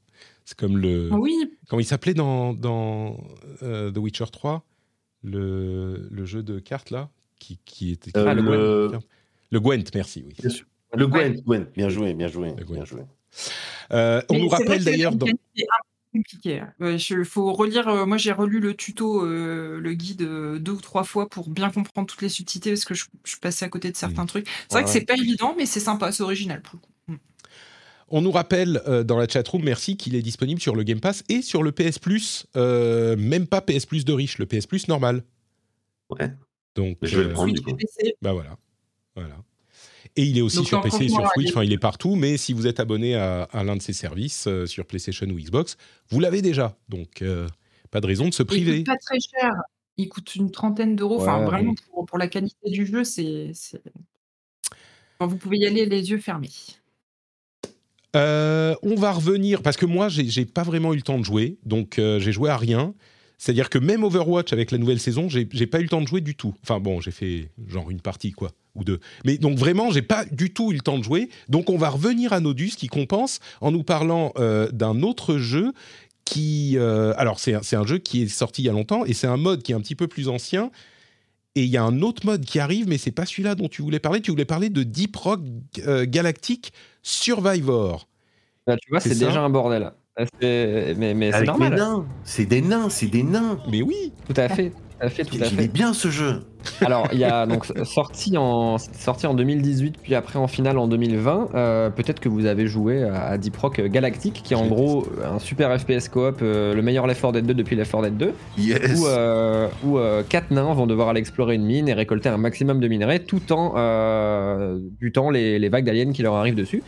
C'est comme le... Oui. Comment il s'appelait dans The Witcher 3, le jeu de cartes, là, qui était... Le Gwent, merci, oui. Bien sûr. Le Gwent, ouais. Gwent, bien joué. Bien joué. On nous rappelle d'ailleurs... compliqué. Faut relire. Moi, j'ai relu le tuto, le guide 2 ou 3 fois pour bien comprendre toutes les subtilités parce que je passais à côté de certains trucs. C'est vrai que c'est pas évident, mais c'est sympa, c'est original pour le coup. On nous rappelle dans la chatroom, merci, qu'il est disponible sur le Game Pass et sur le PS Plus, même pas PS Plus de riche, le PS Plus normal. Ouais. Donc, je vais le prendre du coup. Bah voilà. Et il est aussi sur PC et sur Switch, enfin il est partout, mais si vous êtes abonné à l'un de ces services sur PlayStation ou Xbox, vous l'avez déjà, donc pas de raison de se priver. Il coûte pas très cher, il coûte une 30aine d'euros, enfin vraiment pour la qualité du jeu, c'est... Enfin, vous pouvez y aller les yeux fermés. On va revenir, parce que moi j'ai pas vraiment eu le temps de jouer, donc j'ai joué à rien. C'est-à-dire que même Overwatch, avec la nouvelle saison, j'ai pas eu le temps de jouer du tout. Enfin bon, j'ai fait genre une partie, quoi, ou deux. Mais donc vraiment, j'ai pas du tout eu le temps de jouer. Donc on va revenir à Nodus, qui compense, en nous parlant d'un autre jeu qui... alors c'est un jeu qui est sorti il y a longtemps, et c'est un mode qui est un petit peu plus ancien. Et il y a un autre mode qui arrive, mais c'est pas celui-là dont tu voulais parler. Tu voulais parler de Deep Rock Galactic Survivor. Là, tu vois, c'est déjà un bordel. Mais c'est normal. C'est des nains. Mais oui, tout à fait. Il est bien ce jeu. Alors, il y a donc sorti en 2018, puis après en finale en 2020. Peut-être que vous avez joué à Deep Rock Galactic, qui est en gros un super FPS coop, le meilleur Left 4 Dead 2 depuis Left 4 Dead 2, yes. où 4 nains vont devoir aller explorer une mine et récolter un maximum de minerais, tout en butant les vagues d'aliens qui leur arrivent dessus.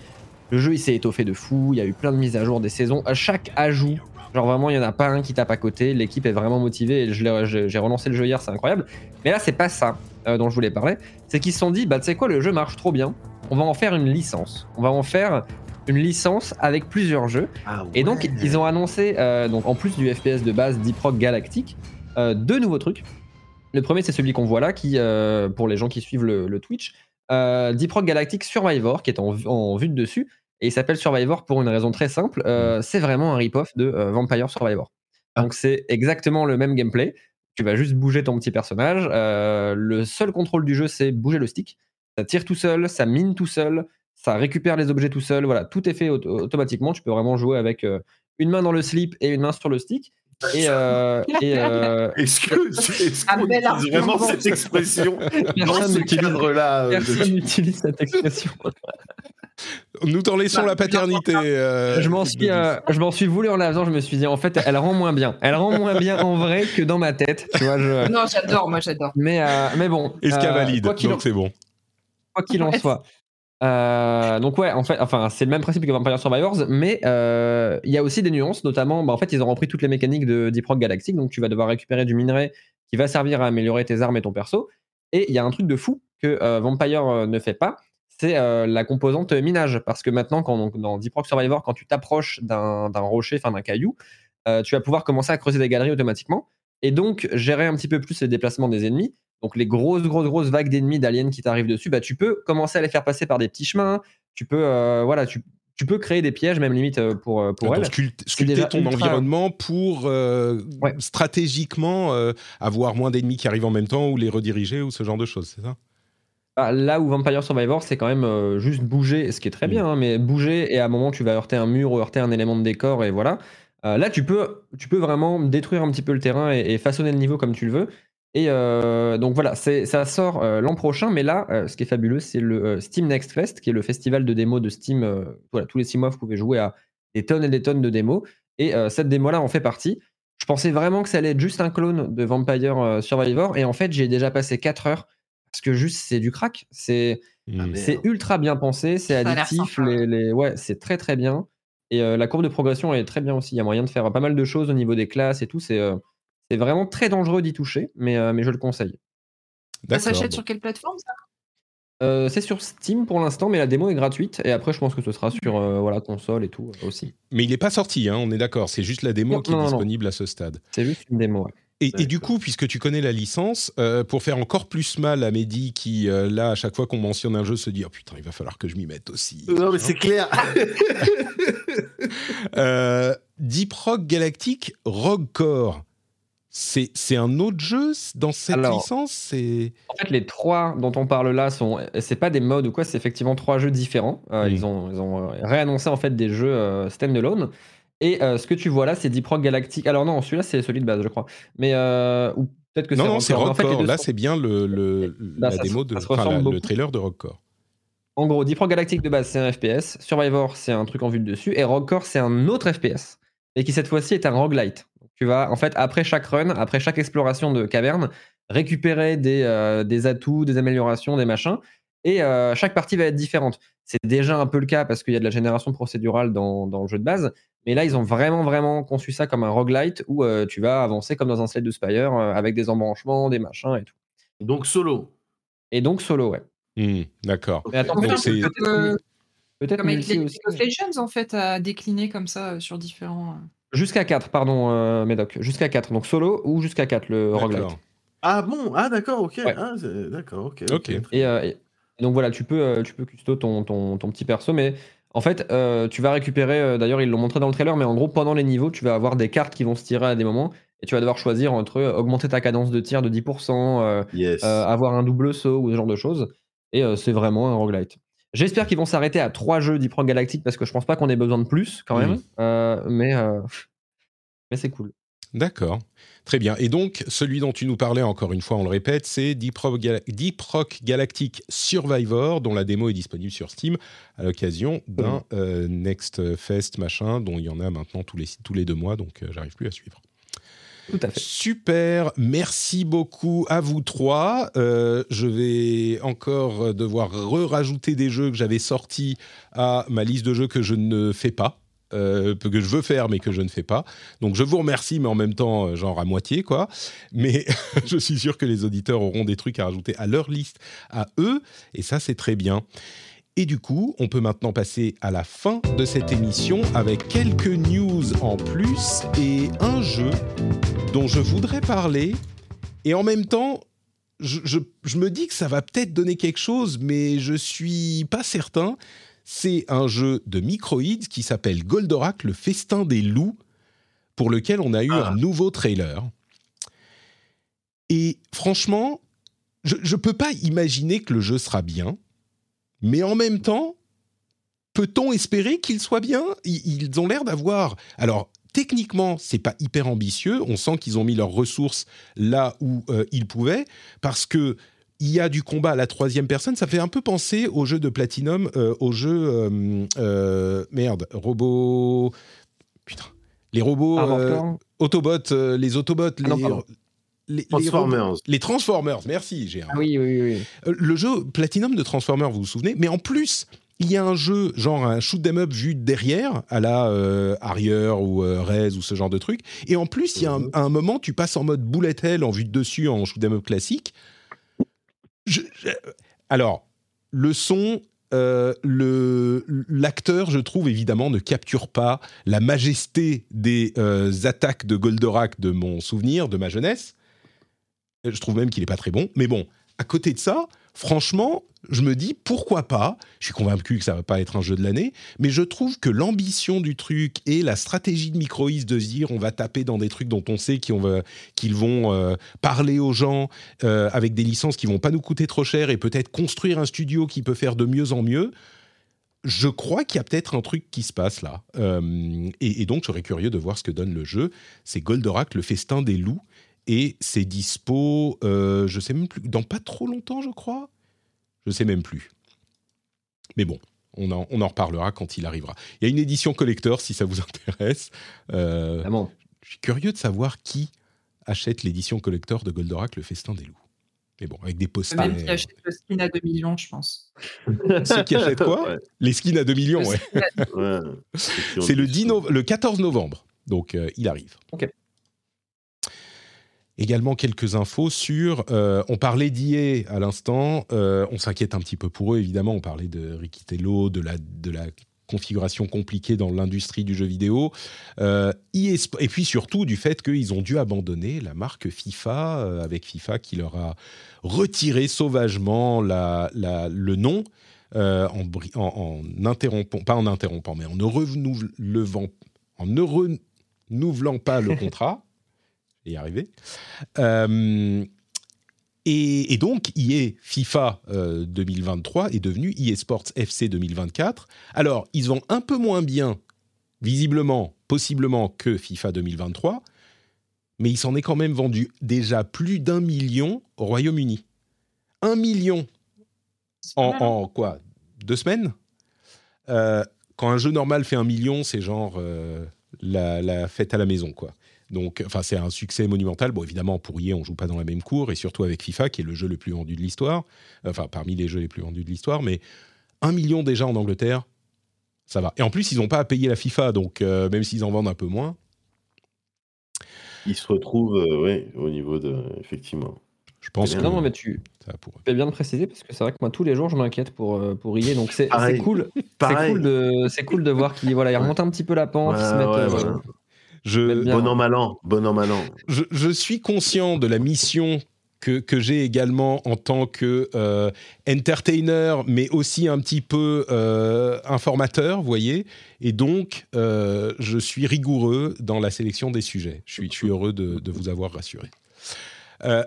Le jeu, il s'est étoffé de fou, il y a eu plein de mises à jour, des saisons. À chaque ajout, genre vraiment, il n'y en a pas un qui tape à côté. L'équipe est vraiment motivée et j'ai relancé le jeu hier, c'est incroyable. Mais là, c'est pas ça dont je voulais parler. C'est qu'ils se sont dit, bah tu sais quoi, le jeu marche trop bien. On va en faire une licence. On va en faire une licence avec plusieurs jeux. Ah ouais. Et donc, ils ont annoncé, donc en plus du FPS de base Deep Rock Galactic, 2 nouveaux trucs. Le premier, c'est celui qu'on voit là, qui, pour les gens qui suivent le Twitch, Deep Rock Galactic Survivor, qui est en vue de dessus. Et il s'appelle Survivor pour une raison très simple, c'est vraiment un rip-off de Vampire Survivor. Donc c'est exactement le même gameplay, tu vas juste bouger ton petit personnage, le seul contrôle du jeu c'est bouger le stick, ça tire tout seul, ça mine tout seul, ça récupère les objets tout seul, voilà, tout est fait automatiquement, tu peux vraiment jouer avec une main dans le slip et une main sur le stick. Est-ce qu'on utilise vraiment cette expression dans ce cadre-là? Personne n'utilise cette expression. Nous t'en laissons la paternité. Je m'en suis voulu en la faisant. Je me suis dit en fait, elle rend moins bien. Elle rend moins bien en vrai que dans ma tête. Tu vois, non, j'adore. Mais bon. Est-ce qu'elle valide? Donc c'est bon. Quoi qu'il en soit. Donc ouais, en fait, enfin c'est le même principe que Vampire Survivors, mais il y a aussi des nuances, notamment, bah en fait ils ont repris toutes les mécaniques de Deep Rock Galactic, donc tu vas devoir récupérer du minerai qui va servir à améliorer tes armes et ton perso. Et il y a un truc de fou que Vampire ne fait pas, c'est la composante minage, parce que maintenant dans Deep Rock Survivor, quand tu t'approches d'un rocher, enfin d'un caillou, tu vas pouvoir commencer à creuser des galeries automatiquement et donc gérer un petit peu plus les déplacements des ennemis. Donc les grosses vagues d'ennemis, d'aliens qui t'arrivent dessus, bah tu peux commencer à les faire passer par des petits chemins, tu peux tu peux créer des pièges, même limite pour elles. Sculpter ton environnement pour stratégiquement avoir moins d'ennemis qui arrivent en même temps ou les rediriger ou ce genre de choses, c'est ça? Bah, là où Vampire Survivor, c'est quand même juste bouger, ce qui est très bien, hein, mais bouger et à un moment tu vas heurter un mur ou heurter un élément de décor et voilà. Là tu peux vraiment détruire un petit peu le terrain et façonner le niveau comme tu le veux. Et donc voilà, ça sort l'an prochain, mais là, ce qui est fabuleux, c'est le Steam Next Fest, qui est le festival de démos de Steam. Voilà, tous les 6 mois, vous pouvez jouer à des tonnes et des tonnes de démos. Et cette démo-là en fait partie. Je pensais vraiment que ça allait être juste un clone de Vampire Survivor, et en fait, j'ai déjà passé 4 heures, parce que juste, c'est du crack. C'est ultra bien pensé, c'est addictif, c'est très très bien. Et la courbe de progression est très bien aussi. Il y a moyen de faire pas mal de choses au niveau des classes et tout, c'est vraiment très dangereux d'y toucher, mais je le conseille. D'accord, ça s'achète sur quelle plateforme, ça? C'est sur Steam pour l'instant, mais la démo est gratuite. Et après, je pense que ce sera sur console et tout aussi. Mais il n'est pas sorti, hein, on est d'accord. C'est juste la démo qui est disponible à ce stade. C'est juste une démo, ouais. Et du coup, puisque tu connais la licence, pour faire encore plus mal à Mehdi qui, là, à chaque fois qu'on mentionne un jeu, se dit « Oh putain, il va falloir que je m'y mette aussi. » Non, mais c'est clair. Deep Rock Galactic Rogue Core, c'est un autre jeu dans cette licence, c'est... En fait, les trois dont on parle là, c'est pas des mods ou quoi, c'est effectivement trois jeux différents. Ils ont réannoncé en fait des jeux standalone. Et ce que tu vois là, c'est Deep Rock Galactic. Alors non, celui-là, c'est celui de base, je crois. Mais ou peut-être que non, c'est Rogue Core. En fait, là, c'est bien la démo, le trailer de Rogue Core. En gros, Deep Rock Galactic de base, c'est un FPS. Survivor, c'est un truc en vue de dessus. Et Rogue Core, c'est un autre FPS. Et qui, cette fois-ci, est un roguelite. Tu vas, en fait, après chaque run, après chaque exploration de caverne, récupérer des atouts, des améliorations, des machins. Et chaque partie va être différente. C'est déjà un peu le cas parce qu'il y a de la génération procédurale dans le jeu de base. Mais là, ils ont vraiment, vraiment conçu ça comme un roguelite où tu vas avancer comme dans un Slay the Spire avec des embranchements, des machins et tout. Donc solo. Et donc solo, ouais. D'accord. Mais attends, donc c'est... Peut-être comme avec les Legends, en fait, à décliner comme ça sur différents... Jusqu'à 4, pardon, Médoc. Jusqu'à 4. Donc solo ou jusqu'à 4, le roguelite. Ah bon ? Ah d'accord, ok. Ouais. Ah, d'accord, ok. Et donc voilà, tu peux custo ton petit perso, mais... En fait, tu vas récupérer, d'ailleurs ils l'ont montré dans le trailer, mais en gros pendant les niveaux, tu vas avoir des cartes qui vont se tirer à des moments et tu vas devoir choisir entre augmenter ta cadence de tir de 10%, avoir un double saut ou ce genre de choses. Et c'est vraiment un roguelite. J'espère qu'ils vont s'arrêter à 3 jeux Deep Rock Galactic parce que je pense pas qu'on ait besoin de plus quand même, mais c'est cool. D'accord, très bien. Et donc, celui dont tu nous parlais, encore une fois, on le répète, c'est Deep Rock Galactic Survivor, dont la démo est disponible sur Steam à l'occasion d'un Next Fest, machin, dont il y en a maintenant tous les 2 mois, donc j'arrive plus à suivre. Tout à fait. Super, merci beaucoup à vous trois. Je vais encore devoir rajouter des jeux que j'avais sortis à ma liste de jeux que je ne fais pas. Que je veux faire mais que je ne fais pas, donc je vous remercie mais en même temps genre à moitié quoi, mais je suis sûr que les auditeurs auront des trucs à rajouter à leur liste à eux et ça c'est très bien. Et du coup on peut maintenant passer à la fin de cette émission avec quelques news en plus et un jeu dont je voudrais parler et en même temps je me dis que ça va peut-être donner quelque chose mais je suis pas certain. C'est un jeu de Microïd qui s'appelle Goldorak, le festin des loups, pour lequel on a eu un nouveau trailer. Et franchement, je peux pas imaginer que le jeu sera bien, mais en même temps, peut-on espérer qu'il soit bien ? Ils ont l'air d'avoir... Alors, techniquement, c'est pas hyper ambitieux. On sent qu'ils ont mis leurs ressources là où ils pouvaient, parce que il y a du combat à la troisième personne, ça fait un peu penser au jeu de Platinum, au jeu... robots... Putain. Les robots... Autobots, les Autobots... les Transformers. Les Transformers, merci Gérard. Oui. Le jeu Platinum de Transformers, vous vous souvenez ? Mais en plus, il y a un jeu, genre un shoot'em up vu derrière, à la Harrier ou Rez ou ce genre de truc. Et en plus, il y a un moment, tu passes en mode bullet hell en vue de dessus, en shoot'em up classique. Alors, le son, l'acteur, je trouve, évidemment, ne capture pas la majesté des attaques de Goldorak de mon souvenir, de ma jeunesse. Je trouve même qu'il n'est pas très bon. Mais bon, à côté de ça, franchement, je me dis, pourquoi pas ? Je suis convaincu que ça ne va pas être un jeu de l'année, mais je trouve que l'ambition du truc et la stratégie de Microïd de se dire on va taper dans des trucs dont on sait qu'ils vont parler aux gens avec des licences qui ne vont pas nous coûter trop cher et peut-être construire un studio qui peut faire de mieux en mieux, je crois qu'il y a peut-être un truc qui se passe là. Et donc, je serais curieux de voir ce que donne le jeu. C'est Goldorak, le festin des loups, et c'est dispo, je ne sais même plus, dans pas trop longtemps, je crois. Je ne sais même plus. Mais bon, on en reparlera quand il arrivera. Il y a une édition collector, si ça vous intéresse. Je suis curieux de savoir qui achète l'édition collector de Goldorak, le festin des loups. Mais bon, avec des posters... Même qui achète le skin à 2 millions, je pense. Ceux qui achètent quoi ? Les skins à 2 millions, ouais. C'est le 14 novembre, donc il arrive. OK. Également quelques infos sur... on parlait d'IA à l'instant, on s'inquiète un petit peu pour eux, évidemment. On parlait de Riccitiello, de la configuration compliquée dans l'industrie du jeu vidéo. Et puis surtout du fait qu'ils ont dû abandonner la marque FIFA, avec FIFA qui leur a retiré sauvagement le nom, en interrompant, pas en interrompant, mais en ne renouvelant... nous voulant pas le contrat, et arrivé. Et donc, EA FIFA 2023 est devenu EA Sports FC 2024. Alors, ils vont un peu moins bien, visiblement, possiblement, que FIFA 2023, mais il s'en est quand même vendu déjà plus d'1 million au Royaume-Uni. 1 million en quoi, 2 semaines? Quand un jeu normal fait 1 million, c'est genre la fête à la maison, quoi. Donc, enfin, c'est un succès monumental. Bon, évidemment, pour EA, on ne joue pas dans la même cour, et surtout avec FIFA, qui est le jeu le plus vendu de l'histoire, enfin, parmi les jeux les plus vendus de l'histoire, mais 1 million déjà en Angleterre, ça va. Et en plus, ils n'ont pas à payer la FIFA, donc même s'ils en vendent un peu moins... Ils se retrouvent, oui, au niveau de... Effectivement. Je pense que... Non, mais tu fais bien de préciser, parce que c'est vrai que moi, tous les jours, je m'inquiète pour EA, donc c'est cool de voir qu'ils voilà, ils remontent un petit peu la pente, ils se mettent... Voilà. Bon an, mal an. Je suis conscient de la mission que j'ai également en tant que entertainer, mais aussi un petit peu informateur, vous voyez. Et donc, je suis rigoureux dans la sélection des sujets. Je suis heureux de vous avoir rassuré.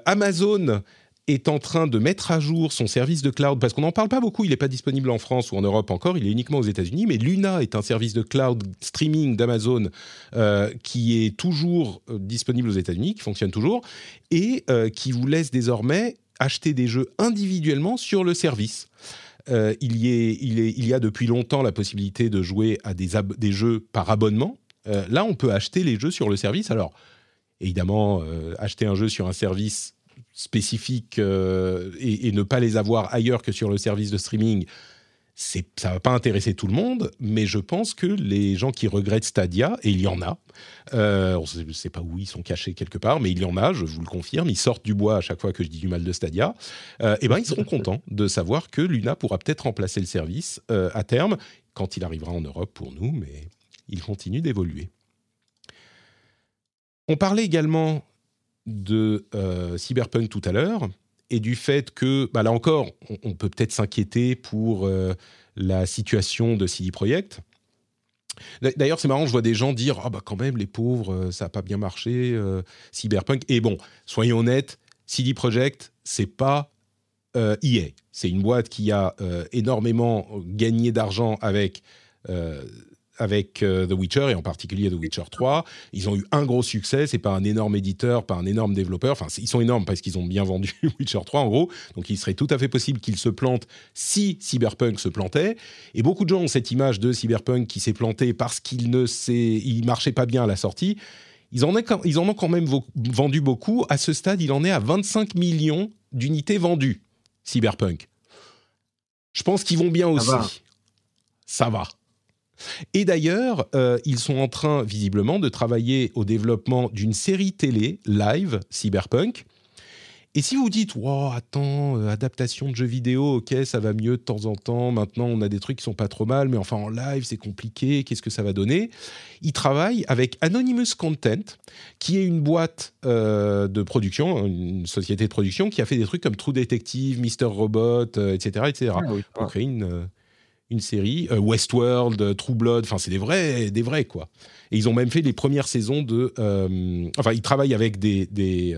Amazon est en train de mettre à jour son service de cloud, parce qu'on n'en parle pas beaucoup, il n'est pas disponible en France ou en Europe encore, il est uniquement aux États-Unis, mais Luna est un service de cloud streaming d'Amazon qui est toujours disponible aux États-Unis, qui fonctionne toujours, et qui vous laisse désormais acheter des jeux individuellement sur le service. Il y a depuis longtemps la possibilité de jouer à des jeux par abonnement. Là, on peut acheter les jeux sur le service. Alors, évidemment, acheter un jeu sur un service spécifiques et ne pas les avoir ailleurs que sur le service de streaming, ça ne va pas intéresser tout le monde, mais je pense que les gens qui regrettent Stadia, et il y en a, on ne sait pas où ils sont cachés quelque part, mais il y en a, je vous le confirme, ils sortent du bois à chaque fois que je dis du mal de Stadia, et ben ils seront contents de savoir que Luna pourra peut-être remplacer le service à terme, quand il arrivera en Europe pour nous, mais il continue d'évoluer. On parlait également de Cyberpunk tout à l'heure, et du fait que, bah là encore, on peut peut-être s'inquiéter pour la situation de CD Projekt. D'ailleurs, c'est marrant, je vois des gens dire « Ah bah quand même, les pauvres, ça n'a pas bien marché, Cyberpunk ». Et bon, soyons honnêtes, CD Projekt, c'est pas EA. C'est une boîte qui a énormément gagné d'argent avec The Witcher, et en particulier The Witcher 3. Ils ont eu un gros succès, c'est pas un énorme éditeur, pas un énorme développeur, enfin ils sont énormes parce qu'ils ont bien vendu Witcher 3 en gros, donc il serait tout à fait possible qu'ils se plantent si Cyberpunk se plantait, et beaucoup de gens ont cette image de Cyberpunk qui s'est planté parce qu'il marchait pas bien à la sortie. Ils en ont quand même vendu beaucoup, à ce stade il en est à 25 millions d'unités vendues, Cyberpunk. Je pense qu'ils vont bien aussi. Ça va. Et d'ailleurs, ils sont en train, visiblement, de travailler au développement d'une série télé live, Cyberpunk. Et si vous dites « Wow, attends, adaptation de jeux vidéo, ok, ça va mieux de temps en temps, maintenant on a des trucs qui sont pas trop mal, mais enfin en live c'est compliqué, qu'est-ce que ça va donner ?» Ils travaillent avec Anonymous Content, qui est une boîte de production, une société de production qui a fait des trucs comme True Detective, Mr. Robot, etc. Ah, oui. On crée une série, Westworld, True Blood, enfin c'est des vrais quoi. Et ils ont même fait les premières saisons de... ils travaillent avec des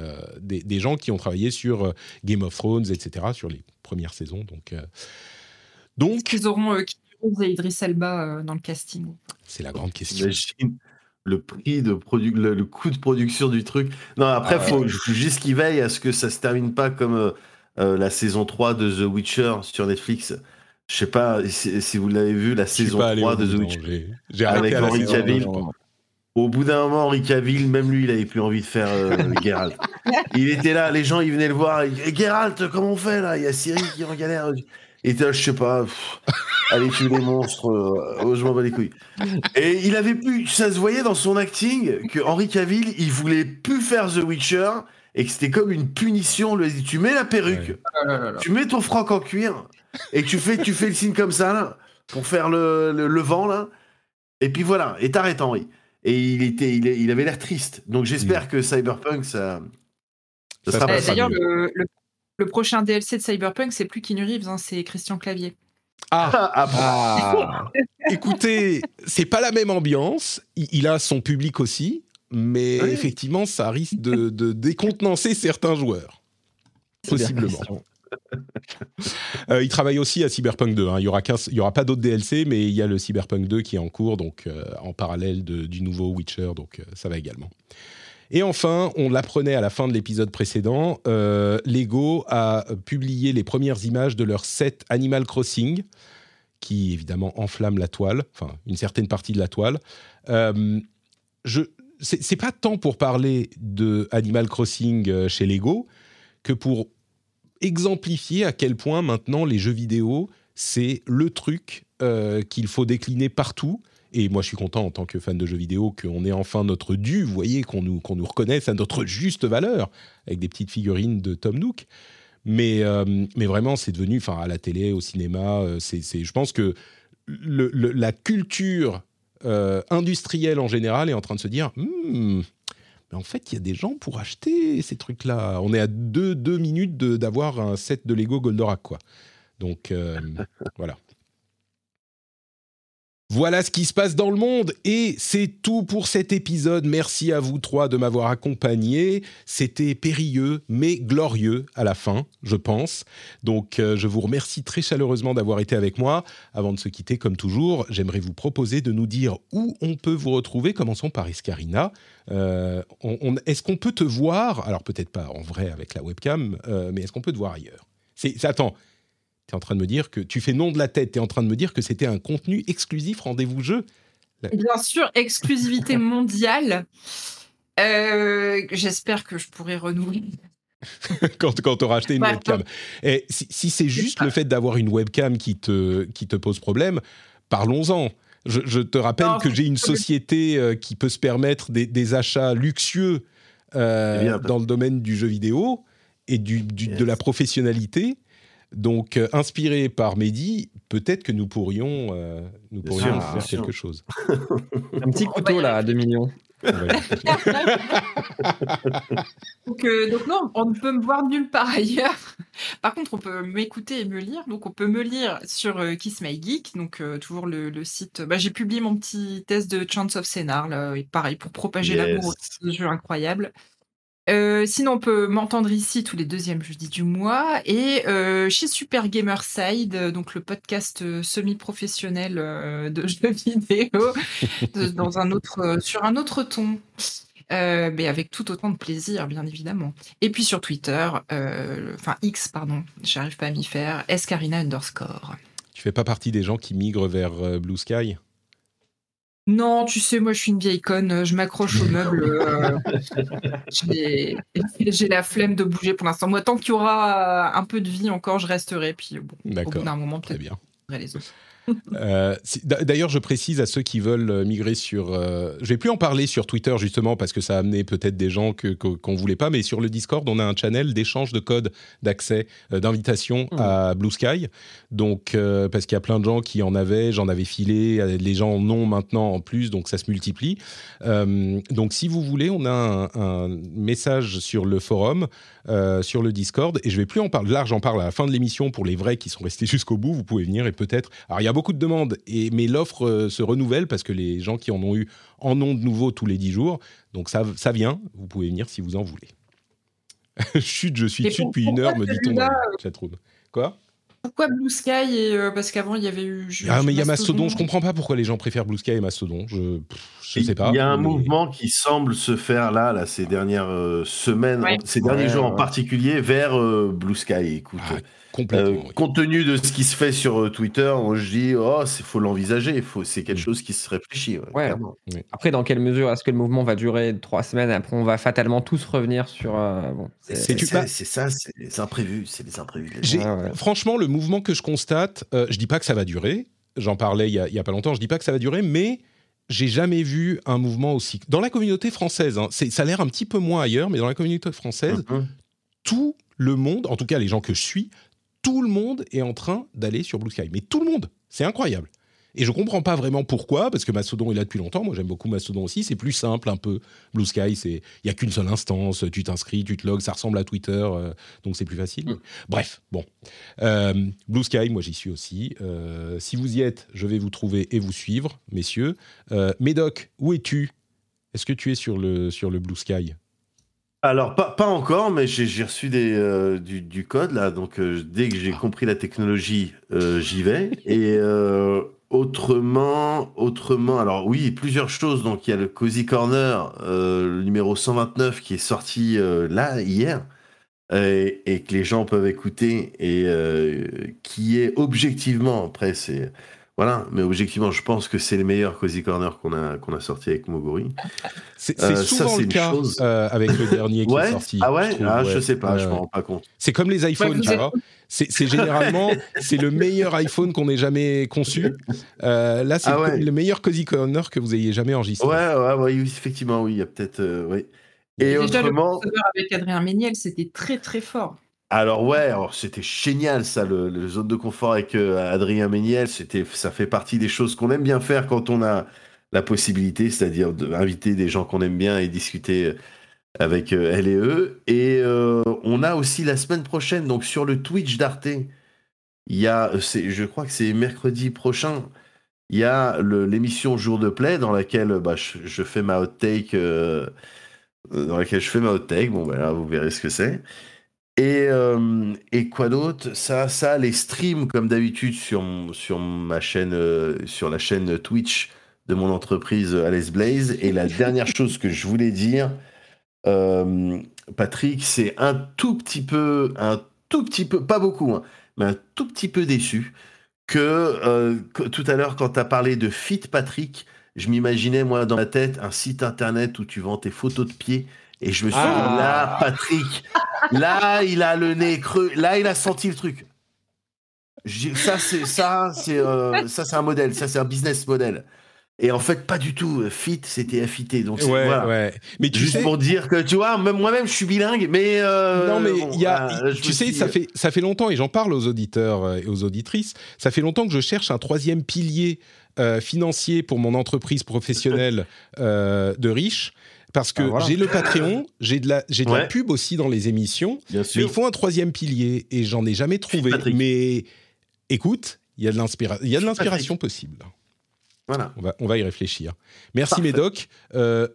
gens qui ont travaillé sur Game of Thrones, etc., sur les premières saisons. Donc... Est-ce qu'ils auront Kiro et Idris Elba dans le casting? C'est la grande question. Imagine le prix de le coût de production du truc. Non, après, faut juste qu'ils veillent à ce que ça se termine pas comme la saison 3 de The Witcher sur Netflix. Je sais pas si vous l'avez vu, la saison 3 de The Witcher avec Henry Cavill. Au bout d'un moment, Henry Cavill, même lui, il avait plus envie de faire Geralt. Il était là, les gens, ils venaient le voir. Geralt, comment on fait là? Il y a Ciri qui est en galère. Et je sais pas, allez tuer les monstres, je m'en bats les couilles. Et il avait plus, ça se voyait dans son acting que Henry Cavill, il voulait plus faire The Witcher. Et que c'était comme une punition. Tu mets la perruque, tu mets ton froc en cuir, et tu fais le signe comme ça, là, pour faire le vent, là. Et puis voilà, et t'arrêtes Henri. Et il avait l'air triste. Donc j'espère que Cyberpunk, ça sera pas ça. D'ailleurs, le prochain DLC de Cyberpunk, c'est plus Keanu Reeves, hein, c'est Christian Clavier. Écoutez, c'est pas la même ambiance. Il a son public aussi. mais oui, effectivement, ça risque de décontenancer certains joueurs, possiblement. Ils travaillent aussi à Cyberpunk 2, hein. Il n'y aura pas d'autres DLC, mais il y a le Cyberpunk 2 qui est en cours, donc en parallèle du nouveau Witcher, donc ça va également. Et enfin, on l'apprenait à la fin de l'épisode précédent, Lego a publié les premières images de leur set Animal Crossing, qui évidemment enflamme la toile, enfin une certaine partie de la toile. C'est pas tant pour parler de Animal Crossing chez Lego que pour exemplifier à quel point maintenant les jeux vidéo, c'est le truc qu'il faut décliner partout. Et moi, je suis content en tant que fan de jeux vidéo qu'on ait enfin notre dû, vous voyez, qu'on nous reconnaisse à notre juste valeur, avec des petites figurines de Tom Nook. Mais vraiment, c'est devenu, enfin, à la télé, au cinéma, je pense que la culture industrielle en général est en train de se dire mais en fait, il y a des gens pour acheter ces trucs-là. On est à deux minutes d'avoir un set de Lego Goldorak, quoi. Donc, voilà. Voilà ce qui se passe dans le monde et c'est tout pour cet épisode. Merci à vous trois de m'avoir accompagné. C'était périlleux mais glorieux à la fin, je pense. Donc je vous remercie très chaleureusement d'avoir été avec moi. Avant de se quitter, comme toujours, j'aimerais vous proposer de nous dire où on peut vous retrouver. Commençons par Escarina. Est-ce qu'on peut te voir ? Alors peut-être pas en vrai avec la webcam, mais est-ce qu'on peut te voir ailleurs ? Attends. T'es en train de me dire que tu fais nom de la tête. T'es en train de me dire que c'était un contenu exclusif rendez-vous jeu. Bien sûr, exclusivité mondiale. J'espère que je pourrai renouveler. quand t'auras acheté une webcam. Et si c'est juste le fait d'avoir une webcam qui te pose problème, parlons-en. Je te rappelle que j'ai une société qui peut se permettre des achats luxueux dans le domaine du jeu vidéo et de la professionnalité. Donc, inspiré par Mehdi, peut-être que nous pourrions faire quelque chose. Un petit couteau, là, à 2 millions. donc, non, on ne peut me voir nulle part ailleurs. Par contre, on peut m'écouter et me lire. Donc, on peut me lire sur Kiss My Geek, donc toujours le site. Bah, j'ai publié mon petit test de Chance of Scénar, là, et pareil, pour propager l'amour de ce jeu incroyable. Sinon, on peut m'entendre ici tous les deuxièmes jeudis du mois et chez Super Gamerside, donc le podcast semi-professionnel de jeux vidéo, sur un autre ton, mais avec tout autant de plaisir, bien évidemment. Et puis sur Twitter, X, pardon, j'arrive pas à m'y faire, Escarina_. Tu fais pas partie des gens qui migrent vers Blue Sky ? Non, tu sais, moi, je suis une vieille conne. Je m'accroche au meuble. J'ai la flemme de bouger pour l'instant. Moi, tant qu'il y aura un peu de vie encore, je resterai. Puis, bon, au bout d'un moment, peut-être. Très bien. Les autres. D'ailleurs, je précise à ceux qui veulent migrer sur... je vais plus en parler sur Twitter, justement, parce que ça a amené peut-être des gens qu'on ne voulait pas, mais sur le Discord, on a un channel d'échange de codes d'accès, d'invitation à Blue Sky. Donc, parce qu'il y a plein de gens qui en avaient, j'en avais filé, les gens en ont maintenant en plus, donc ça se multiplie. Donc, si vous voulez, on a un message sur le forum, sur le Discord, et je ne vais plus en parler. Là, j'en parle à la fin de l'émission pour les vrais qui sont restés jusqu'au bout. Vous pouvez venir et peut-être... Alors, il y a beaucoup de demandes, mais l'offre se renouvelle parce que les gens qui en ont eu en ont de nouveau tous les 10 jours. Donc, ça vient. Vous pouvez venir si vous en voulez. Chut, je suis dessus depuis une heure, me dit-on dans le chatroom. Quoi ? Pourquoi Blue Sky parce qu'avant, il y avait eu... mais il y a Mastodon. Je ne comprends pas pourquoi les gens préfèrent Blue Sky et Mastodon. Je ne sais pas. Il y a un mouvement qui semble se faire là ces dernières semaines, ces derniers jours en particulier, vers Blue Sky. Écoute... compte tenu de ce qui se fait sur Twitter, je dis faut l'envisager, c'est quelque chose qui se réfléchit. Après, dans quelle mesure est-ce que le mouvement va durer 3 semaines ? Après, on va fatalement tous revenir sur. C'est les imprévus, c'est les imprévus. Franchement, le mouvement que je constate, je dis pas que ça va durer. J'en parlais il y a pas longtemps. Je dis pas que ça va durer, mais j'ai jamais vu un mouvement aussi dans la communauté française. Hein, ça a l'air un petit peu moins ailleurs, mais dans la communauté française, tout le monde, en tout cas les gens que je suis. Tout le monde est en train d'aller sur Blue Sky. Mais tout le monde, c'est incroyable. Et je comprends pas vraiment pourquoi, parce que Mastodon est là depuis longtemps. Moi, j'aime beaucoup Mastodon aussi. C'est plus simple un peu. Blue Sky, il n'y a qu'une seule instance. Tu t'inscris, tu te logs, ça ressemble à Twitter. Donc, c'est plus facile. Bref, bon. Blue Sky, moi, j'y suis aussi. Si vous y êtes, je vais vous trouver et vous suivre, messieurs. Médoc, où es-tu ? Est-ce que tu es sur le Blue Sky ? Alors, pas encore, mais j'ai reçu du code, là. Donc, dès que j'ai compris la technologie, j'y vais. Et autrement, alors oui, plusieurs choses. Donc, il y a le Cozy Corner, le numéro 129, qui est sorti là, hier, et que les gens peuvent écouter, et qui est objectivement, après, c'est... Voilà, mais objectivement, je pense que c'est le meilleur Cozy Corner qu'on a sorti avec Moguri. C'est souvent ça, c'est le cas chose... avec le dernier qui est sorti. Ah ouais, je sais pas, je m'en rends pas compte. C'est comme les iPhones, tu vois. C'est généralement c'est le meilleur iPhone qu'on ait jamais conçu. Là, c'est le meilleur Cozy Corner que vous ayez jamais enregistré. Ouais, effectivement, oui, il y a peut-être. Oui. Et déjà, autrement, le avec Adrien Méniel, c'était très très fort. Alors c'était génial ça, le zone de confort avec Adrien Méniel, ça fait partie des choses qu'on aime bien faire quand on a la possibilité, c'est-à-dire d'inviter des gens qu'on aime bien et discuter avec elle et eux. Et on a aussi la semaine prochaine, donc sur le Twitch d'Arte, je crois que c'est mercredi prochain, il y a l'émission Jour de Play dans laquelle je fais ma hot take. Bon, là, vous verrez ce que c'est. Et quoi d'autre ? Ça, les streams, comme d'habitude, sur ma chaîne, sur la chaîne Twitch de mon entreprise Alice Blaze. Et la dernière chose que je voulais dire, Patrick, c'est un tout petit peu, pas beaucoup, hein, mais un tout petit peu déçu que tout à l'heure, quand tu as parlé de Fit Patrick, je m'imaginais, moi, dans ma tête, un site internet où tu vends tes photos de pieds. Et je me suis dit, là, Patrick, là, il a le nez creux, là, il a senti le truc. Ça, c'est un modèle, ça, c'est un business model. Et en fait, pas du tout. Fit, c'était FIT. Donc, voilà. Mais juste pour dire que, tu vois, même moi-même, je suis bilingue, mais. Non, mais il y a. Ça fait longtemps, et j'en parle aux auditeurs et aux auditrices, ça fait longtemps que je cherche un troisième pilier financier pour mon entreprise professionnelle de riche. Parce que j'ai le Patreon, j'ai de la pub aussi dans les émissions, mais il faut un troisième pilier, et j'en ai jamais trouvé. Mais écoute, il y a de l'inspiration possible. Voilà. On va y réfléchir. Merci Médoc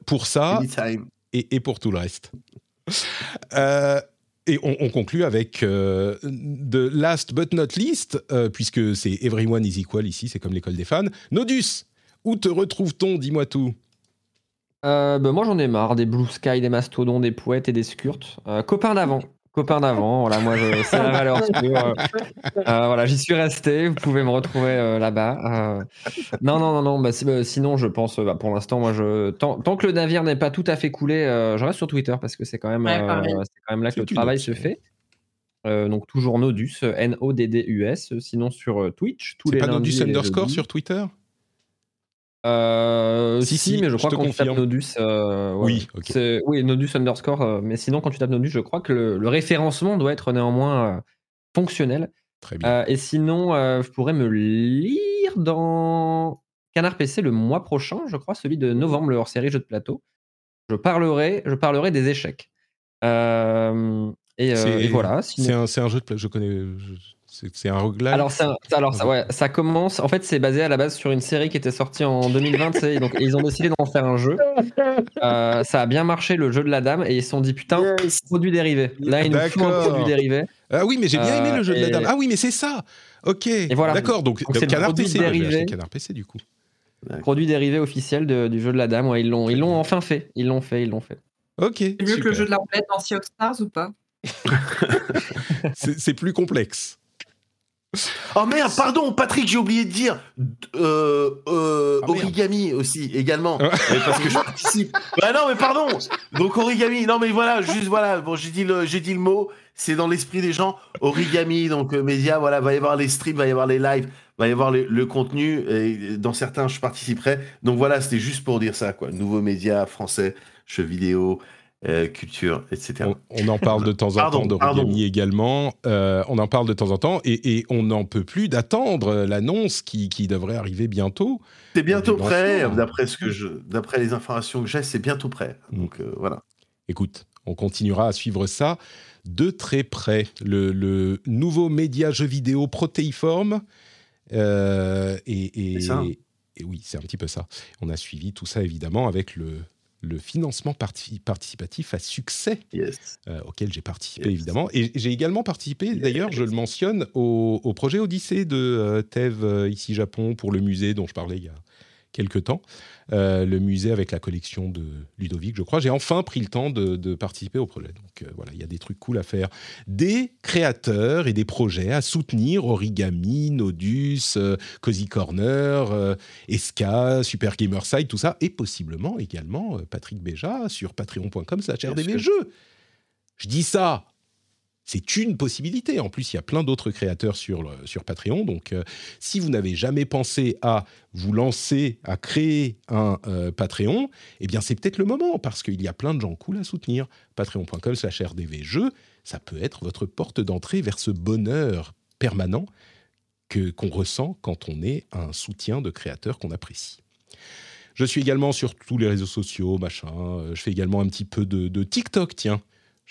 pour ça et pour tout le reste. Et on conclut avec the last but not least, puisque c'est everyone is equal ici, c'est comme l'école des fans. Nodus, où te retrouve-t-on ? Dis-moi tout. Moi j'en ai marre des Blue Sky, des mastodons, des pouettes et des scurtes. Copain d'avant, voilà, moi c'est la valeur sûre. Voilà, j'y suis resté, vous pouvez me retrouver là-bas. Non, sinon je pense, pour l'instant, moi tant que le navire n'est pas tout à fait coulé, je reste sur Twitter parce que c'est quand même là que le travail se fait. Donc toujours Nodus, N-O-D-D-U-S, sinon sur Twitch, tous les lundis. C'est pas Nodus _ sur Twitter ? Si, mais je crois qu'on tape Nodus. Oui, ok. Oui, Nodus _ mais sinon, quand tu tapes Nodus, je crois que le référencement doit être néanmoins fonctionnel. Très bien. Et sinon, je pourrais me lire dans Canard PC le mois prochain, je crois, celui de novembre, le hors-série jeu de plateau. Je parlerai des échecs. Et voilà. Sinon... C'est un jeu de plateau, je connais. C'est un roguelike. Ça commence. En fait, c'est basé à la base sur une série qui était sortie en 2020. Et ils ont décidé d'en faire un jeu. Ça a bien marché, le jeu de la dame, et ils se sont dit putain, produit dérivé. Là, ils nous font un produit dérivé. Ah oui, mais j'ai bien aimé le jeu de la dame. Ah oui, mais c'est ça. Ok. Et voilà. D'accord. Donc c'est Canard PC. Canard PC du coup. Produit dérivé officiel du jeu de la dame. Ouais, ils l'ont enfin fait. Ils l'ont fait. Ok. C'est mieux que le jeu de la roulette dans Sea of Stars ou pas ? C'est plus complexe. Oh merde, pardon Patrick, j'ai oublié de dire Origami aussi également parce que je participe. Bah non mais pardon. Donc Origami, non mais voilà, juste voilà, bon j'ai dit le mot, c'est dans l'esprit des gens. Origami, donc média, voilà, va y avoir les streams, va y avoir les lives, va y avoir le contenu, et dans certains je participerai. Donc voilà, c'était juste pour dire ça quoi. Nouveaux médias français, jeux vidéo. Culture, etc. On en parle de temps en temps d'Origami également. On en parle de temps en temps et on n'en peut plus d'attendre l'annonce qui devrait arriver bientôt. C'est bientôt prêt, d'après les informations que j'ai, c'est bientôt prêt. Donc voilà. Écoute, on continuera à suivre ça de très près. Le nouveau média jeu vidéo protéiforme et oui, c'est un petit peu ça. On a suivi tout ça évidemment avec le le financement participatif à succès, auquel j'ai participé, évidemment. Et j'ai également participé, d'ailleurs, je le mentionne, au projet Odyssée de Thèves, ici Japon, pour le musée dont je parlais il y a quelques temps. Le musée avec la collection de Ludovic, je crois. J'ai enfin pris le temps de participer au projet. Donc voilà, il y a des trucs cool à faire. Des créateurs et des projets à soutenir: Origami, Nodus, Cozy Corner, Eska, Super Gamerside, tout ça. Et possiblement également Patrick Béja sur patreon.com/rdvjeux. Je dis ça, c'est une possibilité. En plus, il y a plein d'autres créateurs sur Patreon. Donc, si vous n'avez jamais pensé à vous lancer, à créer un Patreon, eh bien, c'est peut-être le moment, parce qu'il y a plein de gens cool à soutenir. Patreon.com/rdvjeux, ça peut être votre porte d'entrée vers ce bonheur permanent qu'on ressent quand on est un soutien de créateurs qu'on apprécie. Je suis également sur tous les réseaux sociaux, machin. Je fais également un petit peu de TikTok, tiens.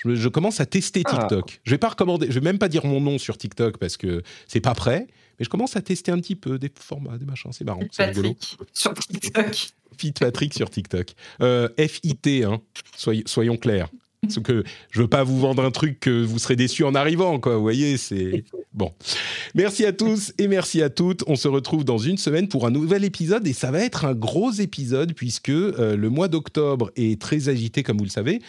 Je commence à tester TikTok. Je vais pas recommander, je vais même pas dire mon nom sur TikTok parce que c'est pas prêt. Mais je commence à tester un petit peu des formats, des machins. C'est marrant, c'est rigolo. Sur TikTok. Fit Patrick sur TikTok. FIT, hein. Soyons clairs. Parce que je veux pas vous vendre un truc que vous serez déçus en arrivant, quoi. Vous voyez, c'est bon. Merci à tous et merci à toutes. On se retrouve dans une semaine pour un nouvel épisode, et ça va être un gros épisode puisque le mois d'octobre est très agité, comme vous le savez.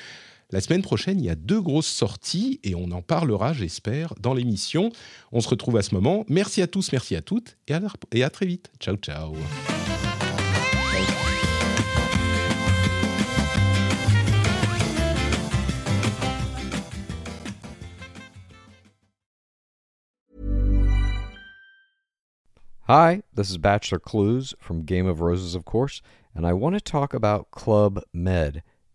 La semaine prochaine, il y a 2 grosses sorties et on en parlera, j'espère, dans l'émission. On se retrouve à ce moment. Merci à tous, merci à toutes et à très vite. Ciao, ciao. Hi, this is Bachelor Clues from Game of Roses, of course, and I want to talk about Club Med.